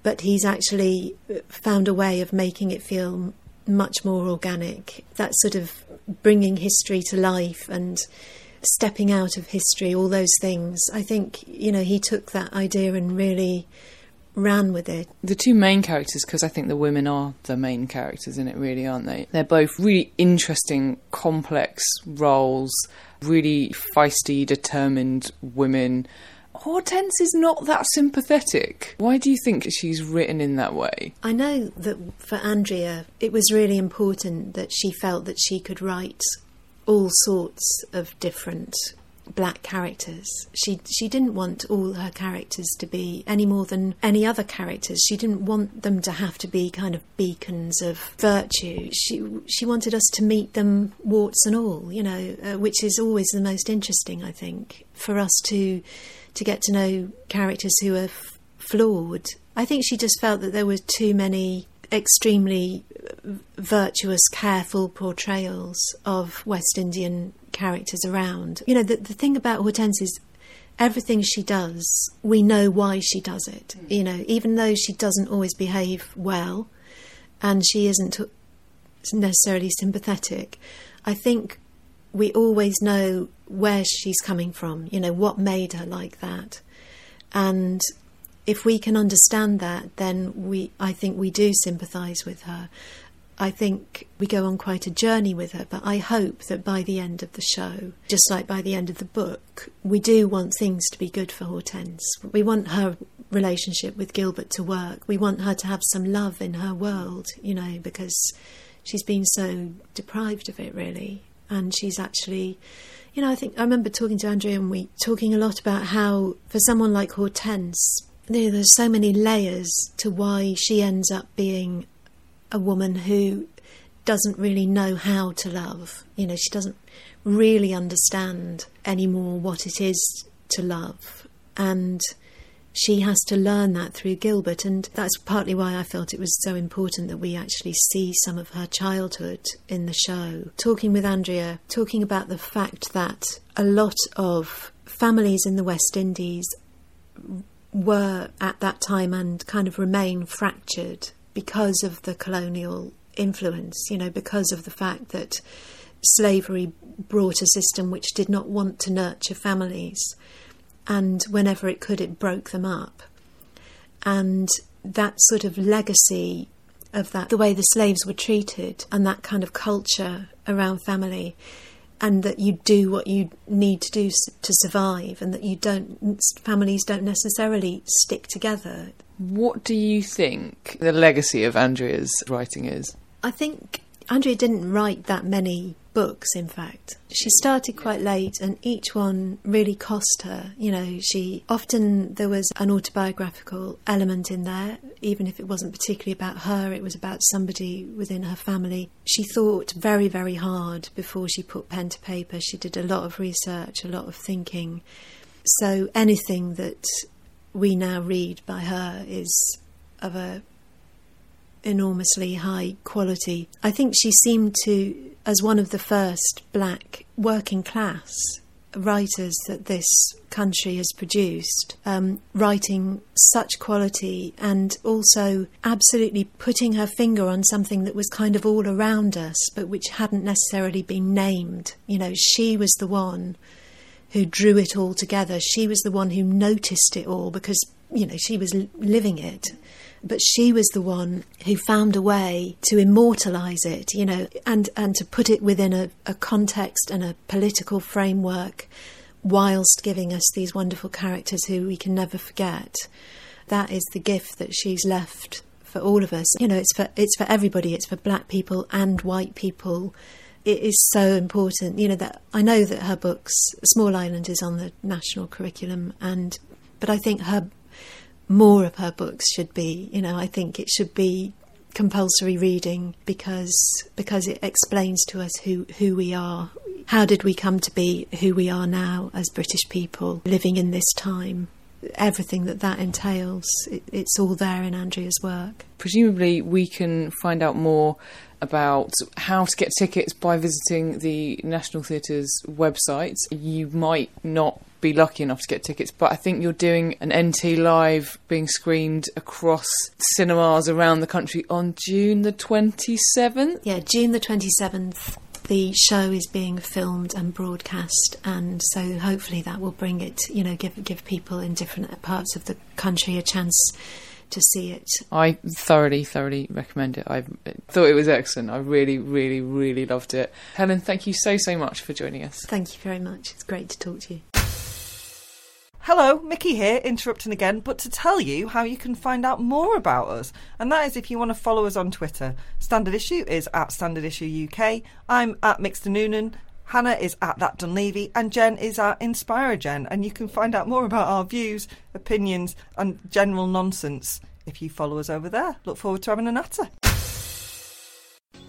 but he's actually found a way of making it feel much more organic. That sort of bringing history to life and stepping out of history, all those things. I think, you know, he took that idea and really ran with it. The two main characters, because I think the women are the main characters in it, really, aren't they? They're both really interesting, complex roles, really feisty, determined women. Hortense is not that sympathetic. Why do you think she's written in that way? I know that for Andrea, it was really important that she felt that she could write all sorts of different black characters. She she didn't want all her characters to be any more than any other characters. She didn't want them to have to be kind of beacons of virtue. She she wanted us to meet them, warts and all, you know, uh, which is always the most interesting, I think, for us to to get to know characters who are f- flawed. I think she just felt that there were too many extremely virtuous, careful portrayals of West Indian characters around. You know, the, the thing about Hortense is everything she does, we know why she does it. Mm. You know, even though she doesn't always behave well and she isn't necessarily sympathetic, I think we always know where she's coming from, you know, what made her like that. And if we can understand that, then we, I think we do sympathise with her. I think we go on quite a journey with her, but I hope that by the end of the show, just like by the end of the book, we do want things to be good for Hortense. We want her relationship with Gilbert to work. We want her to have some love in her world, you know, because she's been so deprived of it, really. And she's actually, you know, I think I remember talking to Andrea and we talking a lot about how for someone like Hortense, there's so many layers to why she ends up being a woman who doesn't really know how to love. You know, she doesn't really understand anymore what it is to love. And she has to learn that through Gilbert. And that's partly why I felt it was so important that we actually see some of her childhood in the show. Talking with Andrea, talking about the fact that a lot of families in the West Indies were at that time and kind of remain fractured because of the colonial influence, you know, because of the fact that slavery brought a system which did not want to nurture families, and whenever it could, it broke them up. And that sort of legacy of that, the way the slaves were treated and that kind of culture around family, and that you do what you need to do to survive, and that you don't, families don't necessarily stick together. What do you think the legacy of Andrea's writing is? I think Andrea didn't write that many books, in fact. She started quite late and each one really cost her. You know, she often, there was an autobiographical element in there, even if it wasn't particularly about her, it was about somebody within her family. She thought very, very hard before she put pen to paper. She did a lot of research, a lot of thinking. So anything that we now read by her is of a enormously high quality. I think she seemed to, as one of the first black working class writers that this country has produced, um, writing such quality and also absolutely putting her finger on something that was kind of all around us but which hadn't necessarily been named. You know, she was the one who drew it all together. She was the one who noticed it all, because you know, she was living it. But she was the one who found a way to immortalise it, you know, and, and to put it within a, a context and a political framework whilst giving us these wonderful characters who we can never forget. That is the gift that she's left for all of us. You know, it's for, it's for everybody. It's for black people and white people. It is so important. You know, that I know that her books, Small Island is on the national curriculum, and but I think her more of her books should be, you know, I think it should be compulsory reading because because it explains to us who, who we are. How did we come to be who we are now as British people living in this time? Everything that that entails, it, it's all there in Andrea's work. Presumably we can find out more about how to get tickets by visiting the National Theatre's website. You might not be lucky enough to get tickets, but I think you're doing an N T Live being screened across cinemas around the country on June the twenty-seventh. Yeah, June the twenty-seventh. The show is being filmed and broadcast, and so hopefully that will bring it, you know, give give people in different parts of the country a chance to see it. I thoroughly, thoroughly recommend it. I thought it was excellent. I really, really, really loved it. Helen, thank you so, so much for joining us. Thank you very much. It's great to talk to you. Hello, Mickey here, interrupting again, but to tell you how you can find out more about us, and that is if you want to follow us on Twitter. Standard Issue is at Standard Issue U K, I'm at Mixter Noonan, Hannah is at That Dunleavy, and Jen is at InspiraGen, and you can find out more about our views, opinions, and general nonsense if you follow us over there. Look forward to having a natter.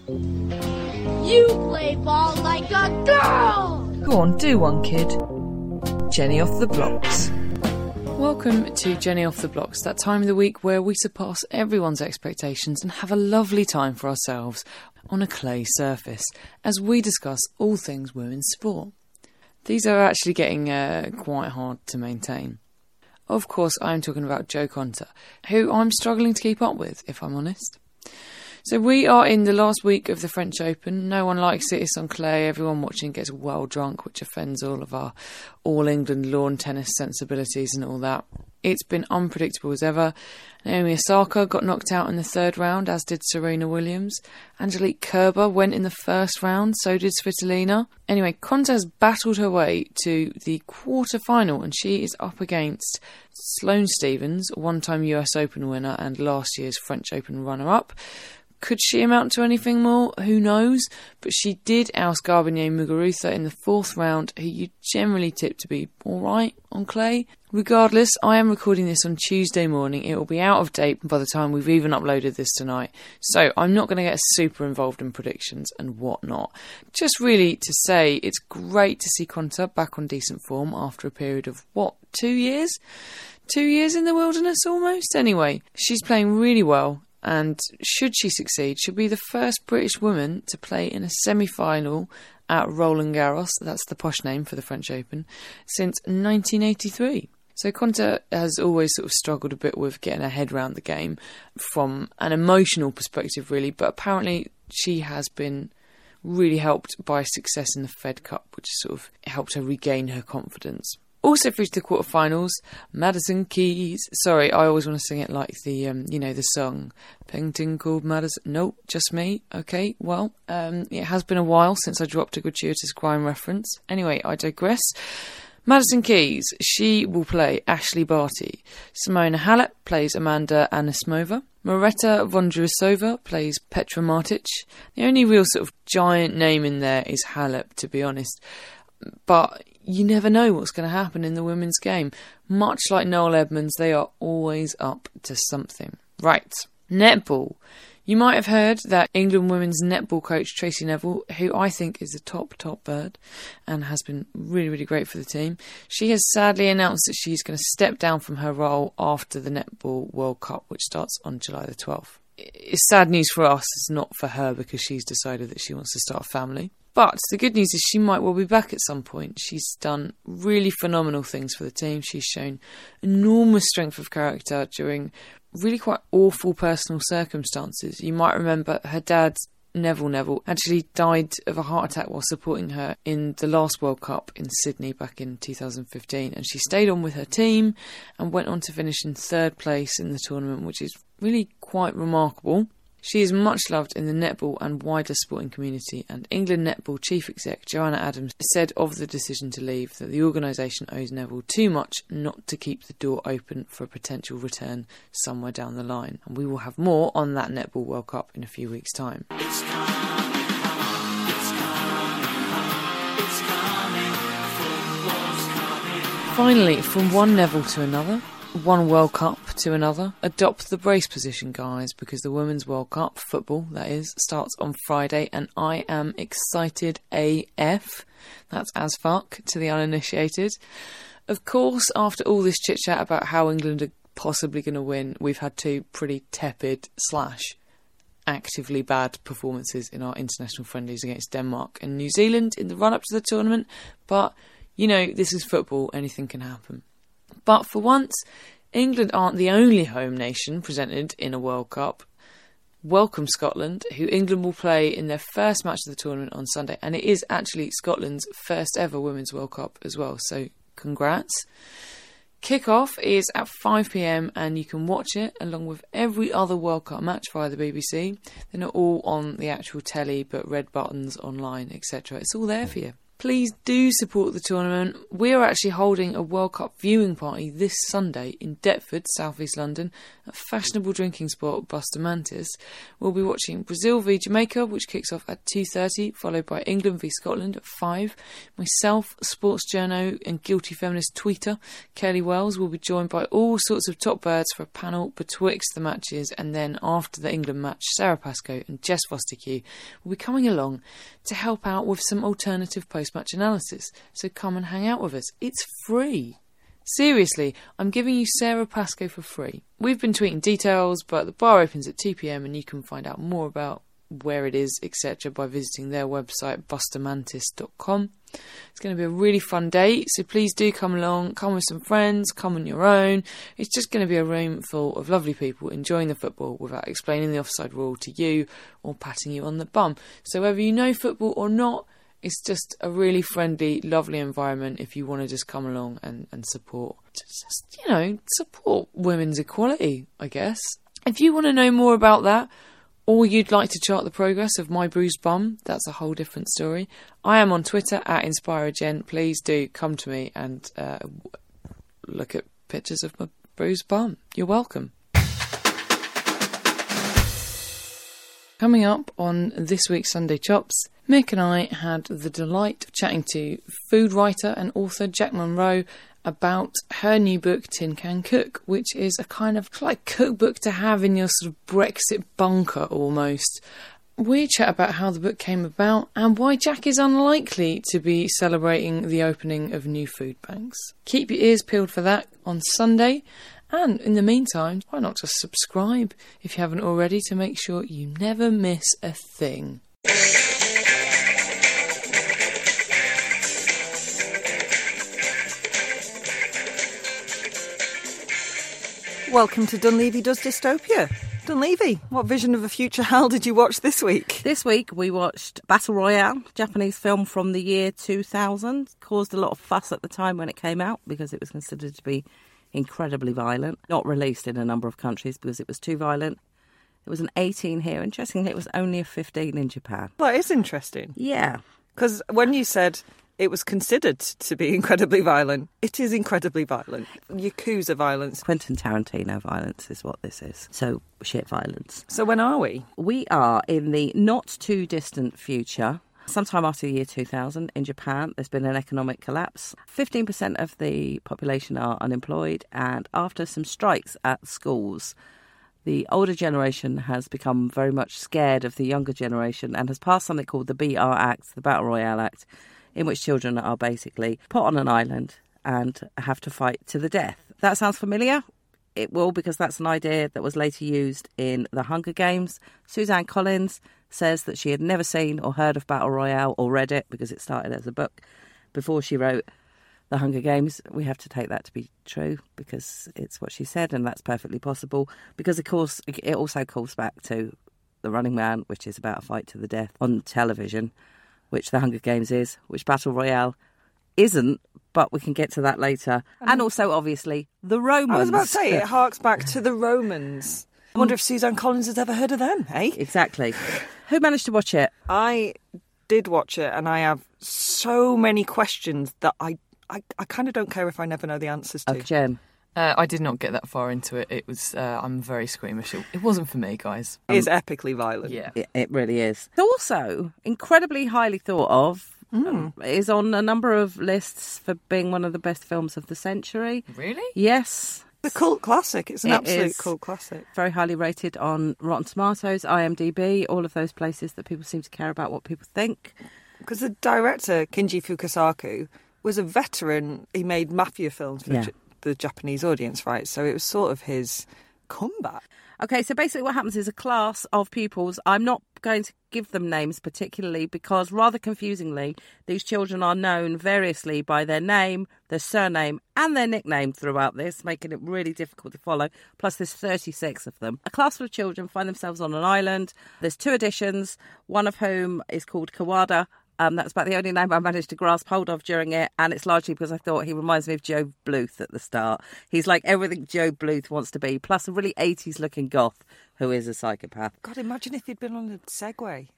You play ball like a girl! Go on, do one, kid. Jenny Off the Blocks. Welcome to Jenny Off the Blocks, that time of the week where we surpass everyone's expectations and have a lovely time for ourselves on a clay surface as we discuss all things women's sport. These are actually getting uh, quite hard to maintain. Of course, I'm talking about Jo Konta, who I'm struggling to keep up with, if I'm honest. So we are in the last week of the French Open. No one likes it. It's on clay. Everyone watching gets well drunk, which offends all of our All England lawn tennis sensibilities and all that. It's been unpredictable as ever. Naomi Osaka got knocked out in the third round, as did Serena Williams. Angelique Kerber went in the first round, so did Svitolina. Anyway, Konta has battled her way to the quarter-final, and she is up against Sloane Stephens, one-time U S Open winner and last year's French Open runner-up. Could she amount to anything more? Who knows? But she did oust Garbine Muguruza in the fourth round, who you generally tip to be alright on clay. Regardless, I am recording this on Tuesday morning. It will be out of date by the time we've even uploaded this tonight. So I'm not going to get super involved in predictions and whatnot. Just really to say it's great to see Konta back on decent form after a period of, what, two years? Two years in the wilderness almost? Anyway, she's playing really well. And should she succeed, she'll be the first British woman to play in a semi-final at Roland Garros, that's the posh name for the French Open, since nineteen eighty-three. So Konta has always sort of struggled a bit with getting her head around the game from an emotional perspective, really, but apparently she has been really helped by success in the Fed Cup, which sort of helped her regain her confidence. Also through to the quarterfinals, Madison Keys. Sorry, I always want to sing it like the, um, you know, the song. Painting called Madison. Nope, just me. Okay, well, um, it has been a while since I dropped a gratuitous crime reference. Anyway, I digress. Madison Keys, she will play Ashley Barty. Simona Halep plays Amanda Anisimova. Maretta Vondrasova plays Petra Martic. The only real sort of giant name in there is Halep, to be honest. But you never know what's going to happen in the women's game. Much like Noel Edmonds, they are always up to something. Right, netball. You might have heard that England women's netball coach Tracy Neville, who I think is the top, top bird and has been really, really great for the team, she has sadly announced that she's going to step down from her role after the Netball World Cup, which starts on July the twelfth. It's sad news for us. It's not for her because she's decided that she wants to start a family. But the good news is she might well be back at some point. She's done really phenomenal things for the team. She's shown enormous strength of character during really quite awful personal circumstances. You might remember her dad Neville Neville, actually died of a heart attack while supporting her in the last World Cup in Sydney back in two thousand fifteen. And she stayed on with her team and went on to finish in third place in the tournament, which is really quite remarkable. She is much loved in the netball and wider sporting community, and England Netball Chief Exec Joanna Adams said of the decision to leave that the organisation owes Neville too much not to keep the door open for a potential return somewhere down the line. And we will have more on that Netball World Cup in a few weeks' time. It's coming. Finally, from one Neville to another, one World Cup to another, adopt the brace position, guys, because the Women's World Cup, football that is, starts on Friday, and I am excited A F. That's as fuck to the uninitiated. Of course, after all this chit-chat about how England are possibly going to win, we've had two pretty tepid slash actively bad performances in our international friendlies against Denmark and New Zealand in the run-up to the tournament, but, you know, this is football, anything can happen. But for once, England aren't the only home nation presented in a World Cup. Welcome Scotland, who England will play in their first match of the tournament on Sunday. And it is actually Scotland's first ever Women's World Cup as well, so congrats. Kick-off is at five p m and you can watch it along with every other World Cup match via the B B C. They're not all on the actual telly, but red buttons, online, et cetera. It's all there for you. Please do support the tournament. We're actually holding a World Cup viewing party this Sunday in Deptford, South East London, at fashionable drinking spot Bustamantis. We'll be watching Brazil v Jamaica, which kicks off at two thirty, followed by England v Scotland at five. Myself, sports journo and guilty feminist tweeter Kelly Wells will be joined by all sorts of top birds for a panel betwixt the matches, and then after the England match, Sarah Pascoe and Jess Foster-Kew will be coming along to help out with some alternative post match analysis, so come and hang out with us. It's free. Seriously, I'm giving you Sarah Pascoe for free. We've been tweeting details, but the bar opens at two p m and you can find out more about where it is, et cetera, by visiting their website, bustamantis dot com. It's going to be a really fun day, so please do come along, come with some friends, come on your own. It's just going to be a room full of lovely people enjoying the football without explaining the offside rule to you or patting you on the bum. So whether you know football or not, it's just a really friendly, lovely environment if you want to just come along and, and support. Just, just, you know, support women's equality, I guess. If you want to know more about that, or you'd like to chart the progress of my bruised bum, that's a whole different story. I am on Twitter at InspireGen. Please do come to me and uh, look at pictures of my bruised bum. You're welcome. Coming up on this week's Sunday Chops, Mick and I had the delight of chatting to food writer and author Jack Monroe about her new book, Tin Can Cook, which is a kind of like cookbook to have in your sort of Brexit bunker almost. We chat about how the book came about and why Jack is unlikely to be celebrating the opening of new food banks. Keep your ears peeled for that on Sunday. And in the meantime, why not just subscribe if you haven't already to make sure you never miss a thing. Welcome to Dunleavy Does Dystopia. Dunleavy, what vision of a future hell did you watch this week? This week we watched Battle Royale, Japanese film from the year two thousand. Caused a lot of fuss at the time when it came out because it was considered to be incredibly violent. Not released in a number of countries because it was too violent. It was an eighteen here. Interestingly, it was only a fifteen in Japan. That is interesting. Yeah. Because when you said it was considered to be incredibly violent. It is incredibly violent. Yakuza violence. Quentin Tarantino violence is what this is. So, shit violence. So when are we? We are in the not-too-distant future. Sometime after the year two thousand, in Japan, there's been an economic collapse. fifteen percent of the population are unemployed, and after some strikes at schools, the older generation has become very much scared of the younger generation and has passed something called the B R Act, the Battle Royale Act, in which children are basically put on an island and have to fight to the death. That sounds familiar? It will, because that's an idea that was later used in The Hunger Games. Suzanne Collins says that she had never seen or heard of Battle Royale or read it, because it started as a book before she wrote The Hunger Games. We have to take that to be true, because it's what she said, and that's perfectly possible, because, of course, it also calls back to The Running Man, which is about a fight to the death on television, which The Hunger Games is, which Battle Royale isn't, but we can get to that later. And, and also, obviously, the Romans. I was about to say, it harks back to the Romans. I wonder if Suzanne Collins has ever heard of them, eh? Exactly. Who managed to watch it? I did watch it, and I have so many questions that I, I, I kind of don't care if I never know the answers to. Okay, Jen. Uh, I did not get that far into it. It was uh, I'm very squeamish. It, it wasn't for me, guys. Um, it is epically violent. Yeah, it, it really is. Also, incredibly highly thought of. Mm. Um, is on a number of lists for being one of the best films of the century. Really? Yes. It's a cult classic. It's an it absolute is. cult classic. Very highly rated on Rotten Tomatoes, I M D B, all of those places that people seem to care about what people think. Because the director, Kinji Fukasaku, was a veteran. He made mafia films for yeah. the Japanese audience, right? So it was sort of his comeback. Okay, so basically what happens is a class of pupils, I'm not going to give them names particularly because rather confusingly, these children are known variously by their name, their surname and their nickname throughout this, making it really difficult to follow. Plus there's thirty-six of them. A class full of children find themselves on an island. There's two editions, one of whom is called Kawada. Um, that's about the only name I managed to grasp hold of during it, and it's largely because I thought he reminds me of Joe Bluth at the start. He's like everything Joe Bluth wants to be, plus a really eighties-looking goth who is a psychopath. God, imagine if he'd been on a Segway.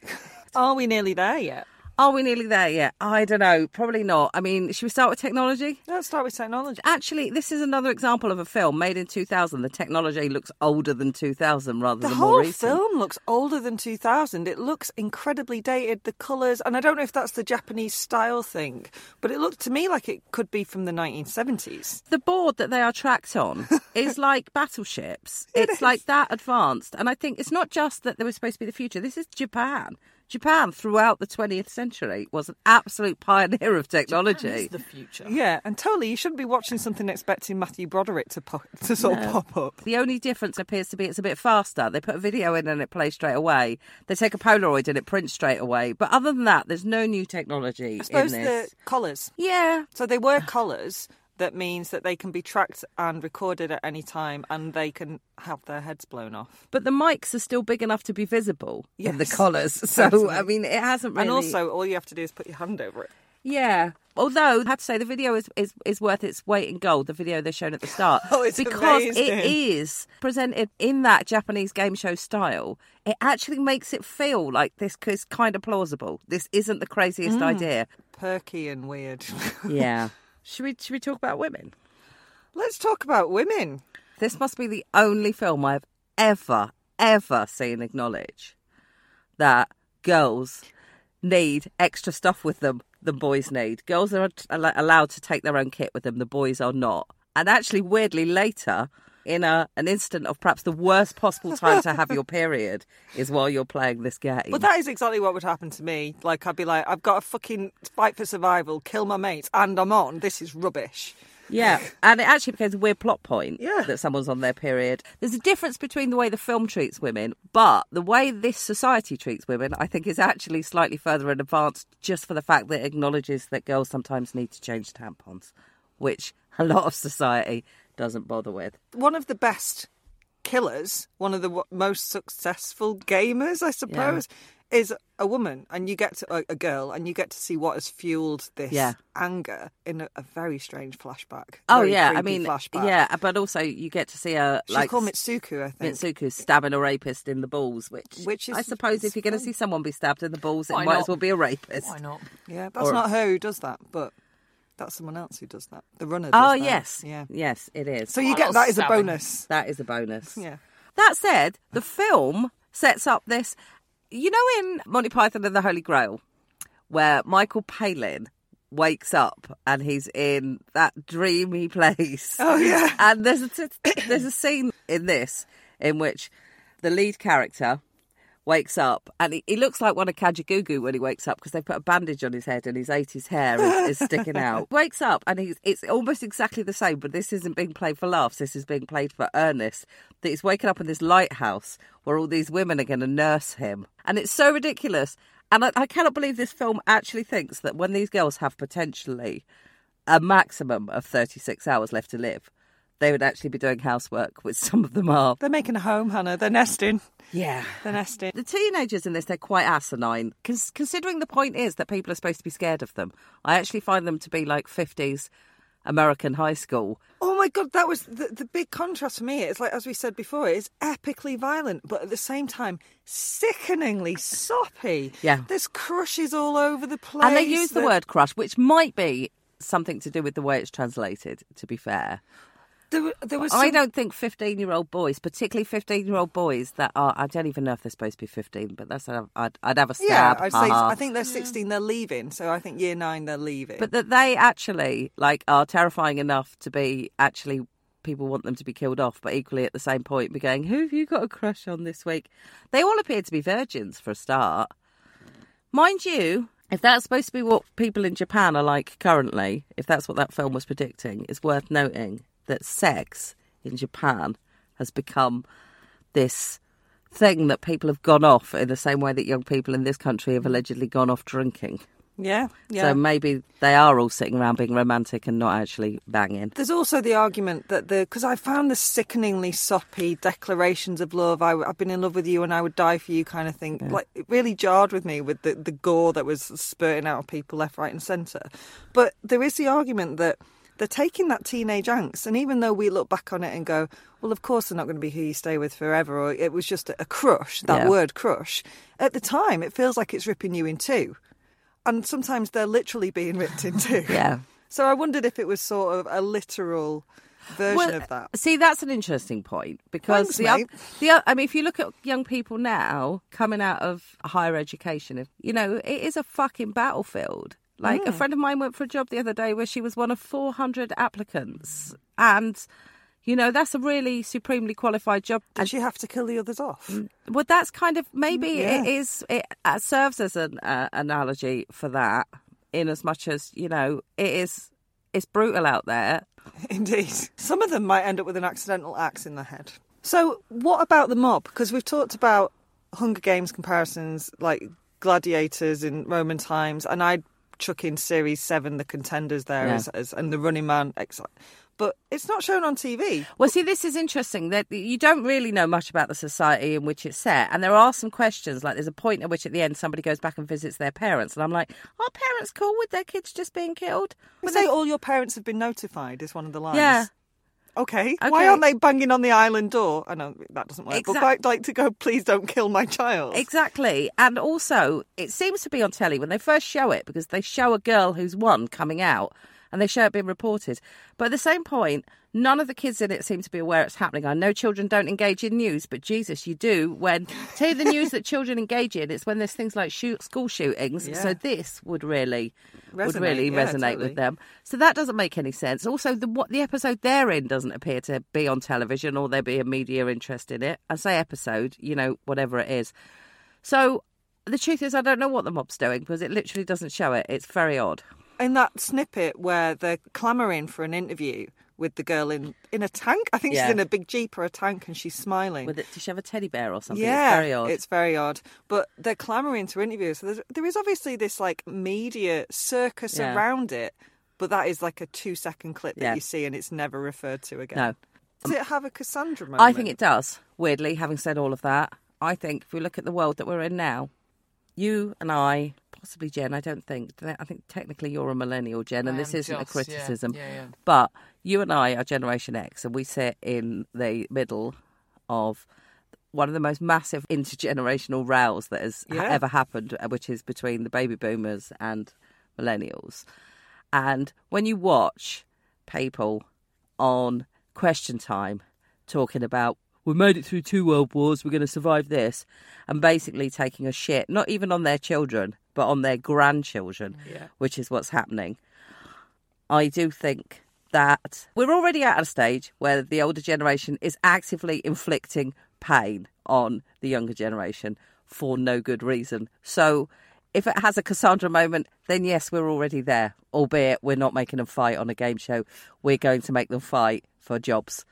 Are we nearly there yet? Are we nearly there yet? I don't know. Probably not. I mean, should we start with technology? Let's start with technology. Actually, this is another example of a film made in two thousand. The technology looks older than two thousand rather than more recent. The whole film looks older than two thousand. It looks incredibly dated. The colours, and I don't know if that's the Japanese style thing, but it looked to me like it could be from the nineteen seventies. The board that they are tracked on is like battleships. It it's is. like that advanced. And I think it's not just that there was supposed to be the future. This is Japan. Japan, throughout the twentieth century, was an absolute pioneer of technology. Japan is the future. Yeah, and totally, you shouldn't be watching something expecting Matthew Broderick to, pop, to sort no. of pop up. The only difference appears to be it's a bit faster. They put a video in and it plays straight away. They take a Polaroid and it prints straight away. But other than that, there's no new technology in this. I suppose the collars. Yeah. So they wear collars. That means that they can be tracked and recorded at any time and they can have their heads blown off. But the mics are still big enough to be visible yes. in the collars. So, Absolutely. I mean, it hasn't really... And also, all you have to do is put your hand over it. Yeah. Although, I have to say, the video is, is, is worth its weight in gold, the video they're shown at the start. Oh, it's because amazing. It is presented in that Japanese game show style. It actually makes it feel like this is kind of plausible. This isn't the craziest mm. idea. Perky and weird. Yeah. Should we, should we talk about women? Let's talk about women. This must be the only film I've ever, ever seen acknowledge that girls need extra stuff with them than boys need. Girls are allowed to take their own kit with them. The boys are not. And actually, weirdly, later... in a, an instant of perhaps the worst possible time to have your period is while you're playing this game. Well, that is exactly what would happen to me. Like, I'd be like, I've got to fucking fight for survival, kill my mates, and I'm on. This is rubbish. Yeah, and it actually becomes a weird plot point yeah. that someone's on their period. There's a difference between the way the film treats women, but the way this society treats women, I think, is actually slightly further in advance just for the fact that it acknowledges that girls sometimes need to change tampons, which a lot of society... doesn't bother with. One of the best killers, one of the w- most successful gamers, I suppose, yeah. is a woman, and you get to a, a girl, and you get to see what has fueled this yeah. anger in a, a very strange flashback. Oh very yeah, I mean, flashback. yeah, but also you get to see her. She's like, called Mitsuku, I think. Mitsuku stabbing a rapist in the balls, which, which is, I suppose, if you're going to see someone be stabbed in the balls, Why it might not? as well be a rapist. Why not? Yeah, that's or, not her who does that, but. That's someone else who does that. The runner does oh, that. Oh, yes. Yeah. Yes, it is. So you oh, get that is a bonus. That is a bonus. Yeah. That said, the film sets up this... You know in Monty Python and the Holy Grail, where Michael Palin wakes up and he's in that dreamy place? Oh, yeah. And there's a, there's a scene in this in which the lead character... wakes up and he, he looks like one of Kajagoogoo when he wakes up because they put a bandage on his head and his eighties hair is, is sticking out. Wakes up and he's, it's almost exactly the same, but this isn't being played for laughs, this is being played for earnest. That he's waking up in this lighthouse where all these women are going to nurse him. And it's so ridiculous. And I, I cannot believe this film actually thinks that when these girls have potentially a maximum of thirty-six hours left to live, they would actually be doing housework, which some of them are. They're making a home, Hannah. They're nesting. Yeah. They're nesting. The teenagers in this, they're quite asinine. Cons- considering the point is that people are supposed to be scared of them, I actually find them to be like fifties American high school. Oh my God, that was the, the big contrast for me. It's like, as we said before, it's epically violent, but at the same time, sickeningly soppy. Yeah. There's crushes all over the place. And they use the word crush, which might be something to do with the way it's translated, to be fair. There, there was some... I don't think fifteen-year-old boys, particularly fifteen-year-old boys that are... I don't even know if they're supposed to be fifteen, but that's I'd, I'd have a stab. Yeah, I'd say, I think they're sixteen, they're leaving, so I think year nine they're leaving. But that they actually, like, are terrifying enough to be actually... people want them to be killed off, but equally at the same point be going, who have you got a crush on this week? They all appear to be virgins, for a start. Mind you... if that's supposed to be what people in Japan are like currently, if that's what that film was predicting, it's worth noting that sex in Japan has become this thing that people have gone off in the same way that young people in this country have allegedly gone off drinking. Yeah, yeah. So maybe they are all sitting around being romantic and not actually banging. There's also the argument that the... because I found the sickeningly soppy declarations of love, I, I've been in love with you and I would die for you kind of thing, yeah. Like, it really jarred with me with the, the gore that was spurting out of people left, right and centre. But there is the argument that they're taking that teenage angst, and even though we look back on it and go, well, of course they're not going to be who you stay with forever, or it was just a crush, that yeah. word crush, at the time it feels like it's ripping you in two. And sometimes they're literally being ripped in two. Yeah. So I wondered if it was sort of a literal version well, of that. See, that's an interesting point because Thanks, the, the I mean, if you look at young people now coming out of higher education, you know, it is a fucking battlefield. Like mm. a friend of mine went for a job the other day where she was one of four hundred applicants, and you know, that's a really supremely qualified job. Did and, she have to kill the others off? Well, that's kind of, maybe yeah. it is, it serves as an uh, analogy for that, in as much as, you know, it is, it's brutal out there. Indeed. Some of them might end up with an accidental axe in their head. So what about the mob? Because we've talked about Hunger Games comparisons, like gladiators in Roman times, and I'd chuck in Series seven, The Contenders there, yeah. as, as, and The Running Man, exactly. But it's not shown on T V. Well, see, this is interesting. That you don't really know much about the society in which it's set. And there are some questions. Like, there's a point at which, at the end, somebody goes back and visits their parents. And I'm like, are parents cool with their kids just being killed? They say all your parents have been notified is one of the lines. Yeah. Okay. okay. Why aren't they banging on the island door? I know that doesn't work. Exactly. But I'd like to go, please don't kill my child. Exactly. And also, it seems to be on telly when they first show it, because they show a girl who's won coming out. And they show it being reported. But at the same point, none of the kids in it seem to be aware it's happening. I know children don't engage in news, but Jesus, you do. When tell you the news that children engage in, it's when there's things like shoot, school shootings. Yeah. So this would really resonate, would really yeah, resonate totally. with them. So that doesn't make any sense. Also, the, what the episode they're in doesn't appear to be on television, or there be a media interest in it. I say episode, you know, whatever it is. So the truth is, I don't know what the mob's doing, because it literally doesn't show it. It's very odd. In that snippet where they're clamouring for an interview with the girl in, in a tank. I think yeah. she's in a big Jeep or a tank, and she's smiling. With it, does she have a teddy bear or something? Yeah, it's very odd. It's very odd. But they're clamouring to interviews. So there is obviously this, like, media circus yeah. around it, but that is like a two-second clip that yeah. you see, and it's never referred to again. No. Does it have a Cassandra moment? I think it does, weirdly, having said all of that. I think if we look at the world that we're in now, you and I... possibly Jen, I don't think. I think technically you're a millennial, Jen, and I this isn't just, a criticism. Yeah, yeah, yeah. But you and I are Generation X, and we sit in the middle of one of the most massive intergenerational rows that has yeah. ever happened, which is between the baby boomers and millennials. And when you watch people on Question Time talking about, we made it through two world wars, we're going to survive this, and basically taking a shit, not even on their children, but on their grandchildren, yeah. which is what's happening. I do think that we're already at a stage where the older generation is actively inflicting pain on the younger generation for no good reason. So if it has a Cassandra moment, then yes, we're already there, albeit we're not making them fight on a game show. We're going to make them fight for jobs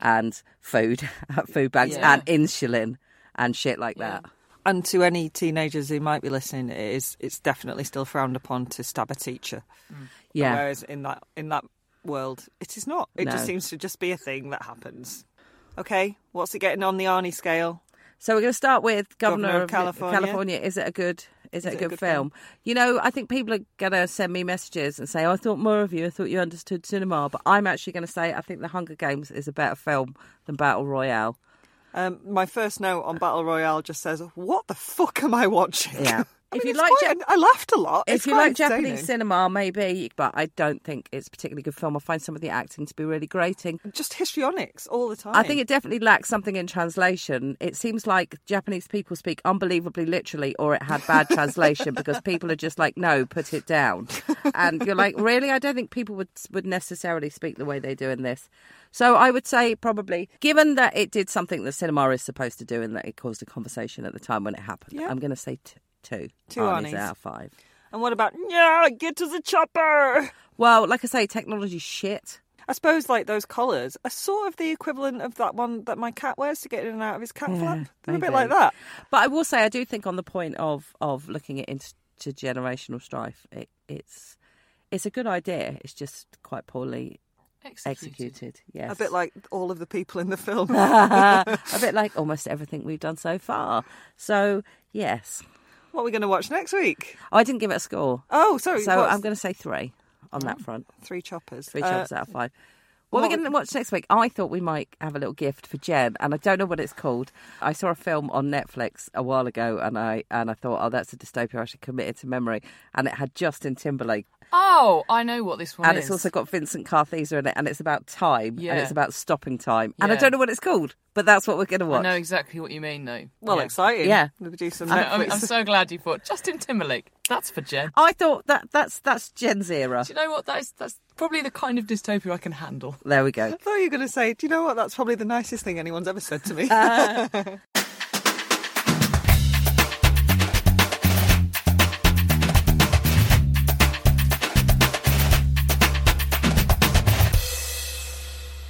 and food at food banks yeah. and insulin and shit like yeah. that. And to any teenagers who might be listening, it is, it's definitely still frowned upon to stab a teacher. Mm. Yeah. Whereas in that in that world. It is not. It no. just seems to just be a thing that happens. Okay, what's it getting on the Arnie scale? So we're going to start with Governor, Governor of California. California. Is it a good? Is, is it a good, a good film? film? You know, I think people are going to send me messages and say, oh, I thought more of you. I thought you understood cinema. But I'm actually going to say I think The Hunger Games is a better film than Battle Royale. Um, my first note on Battle Royale just says, what the fuck am I watching? Yeah. I if mean, you like, quite, ja- I laughed a lot. If it's you like entertaining. Japanese cinema, maybe, but I don't think it's a particularly good film. I find some of the acting to be really grating. Just histrionics all the time. I think it definitely lacks something in translation. It seems like Japanese people speak unbelievably literally, or it had bad translation because people are just like, no, put it down. And you're like, really? I don't think people would would necessarily speak the way they do in this. So I would say probably, given that it did something that cinema is supposed to do and that it caused a conversation at the time when it happened, yeah. I'm going to say... T- Two. Two Arnie's out of five. And what about, yeah, get to the chopper? Well, like I say, technology shit. I suppose, like, those collars are sort of the equivalent of that one that my cat wears to get in and out of his cat yeah, flap. They're a bit like that. But I will say, I do think on the point of, of looking at intergenerational strife, it, it's it's a good idea. It's just quite poorly executed. executed. Yes. A bit like all of the people in the film. A bit like almost everything we've done so far. So, yes. What are we going to watch next week? Oh, I didn't give it a score. Oh, sorry. So what's... I'm going to say three on that front. Three choppers. Three choppers uh, out of five. What, what are we going to watch next week? I thought we might have a little gift for Jen, and I don't know what it's called. I saw a film on Netflix a while ago, and I and I thought, oh, that's a dystopia I should commit it to memory. And it had Justin Timberlake. Oh, I know what this one and is. And it's also got Vincent Kartheiser in it, and it's about time, yeah. and it's about stopping time. Yeah. And I don't know what it's called, but that's what we're going to watch. I know exactly what you mean, though. Well, yeah. exciting. Yeah. We'll do some Netflix. I'm, I'm so glad you thought, Justin Timberlake, that's for Jen. I thought that that's that's Jen's era. Do you know what? That is, that's... probably the kind of dystopia I can handle. There we go. I thought you were going to say, do you know what? That's probably the nicest thing anyone's ever said to me. Uh.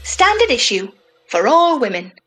Standard issue for all women.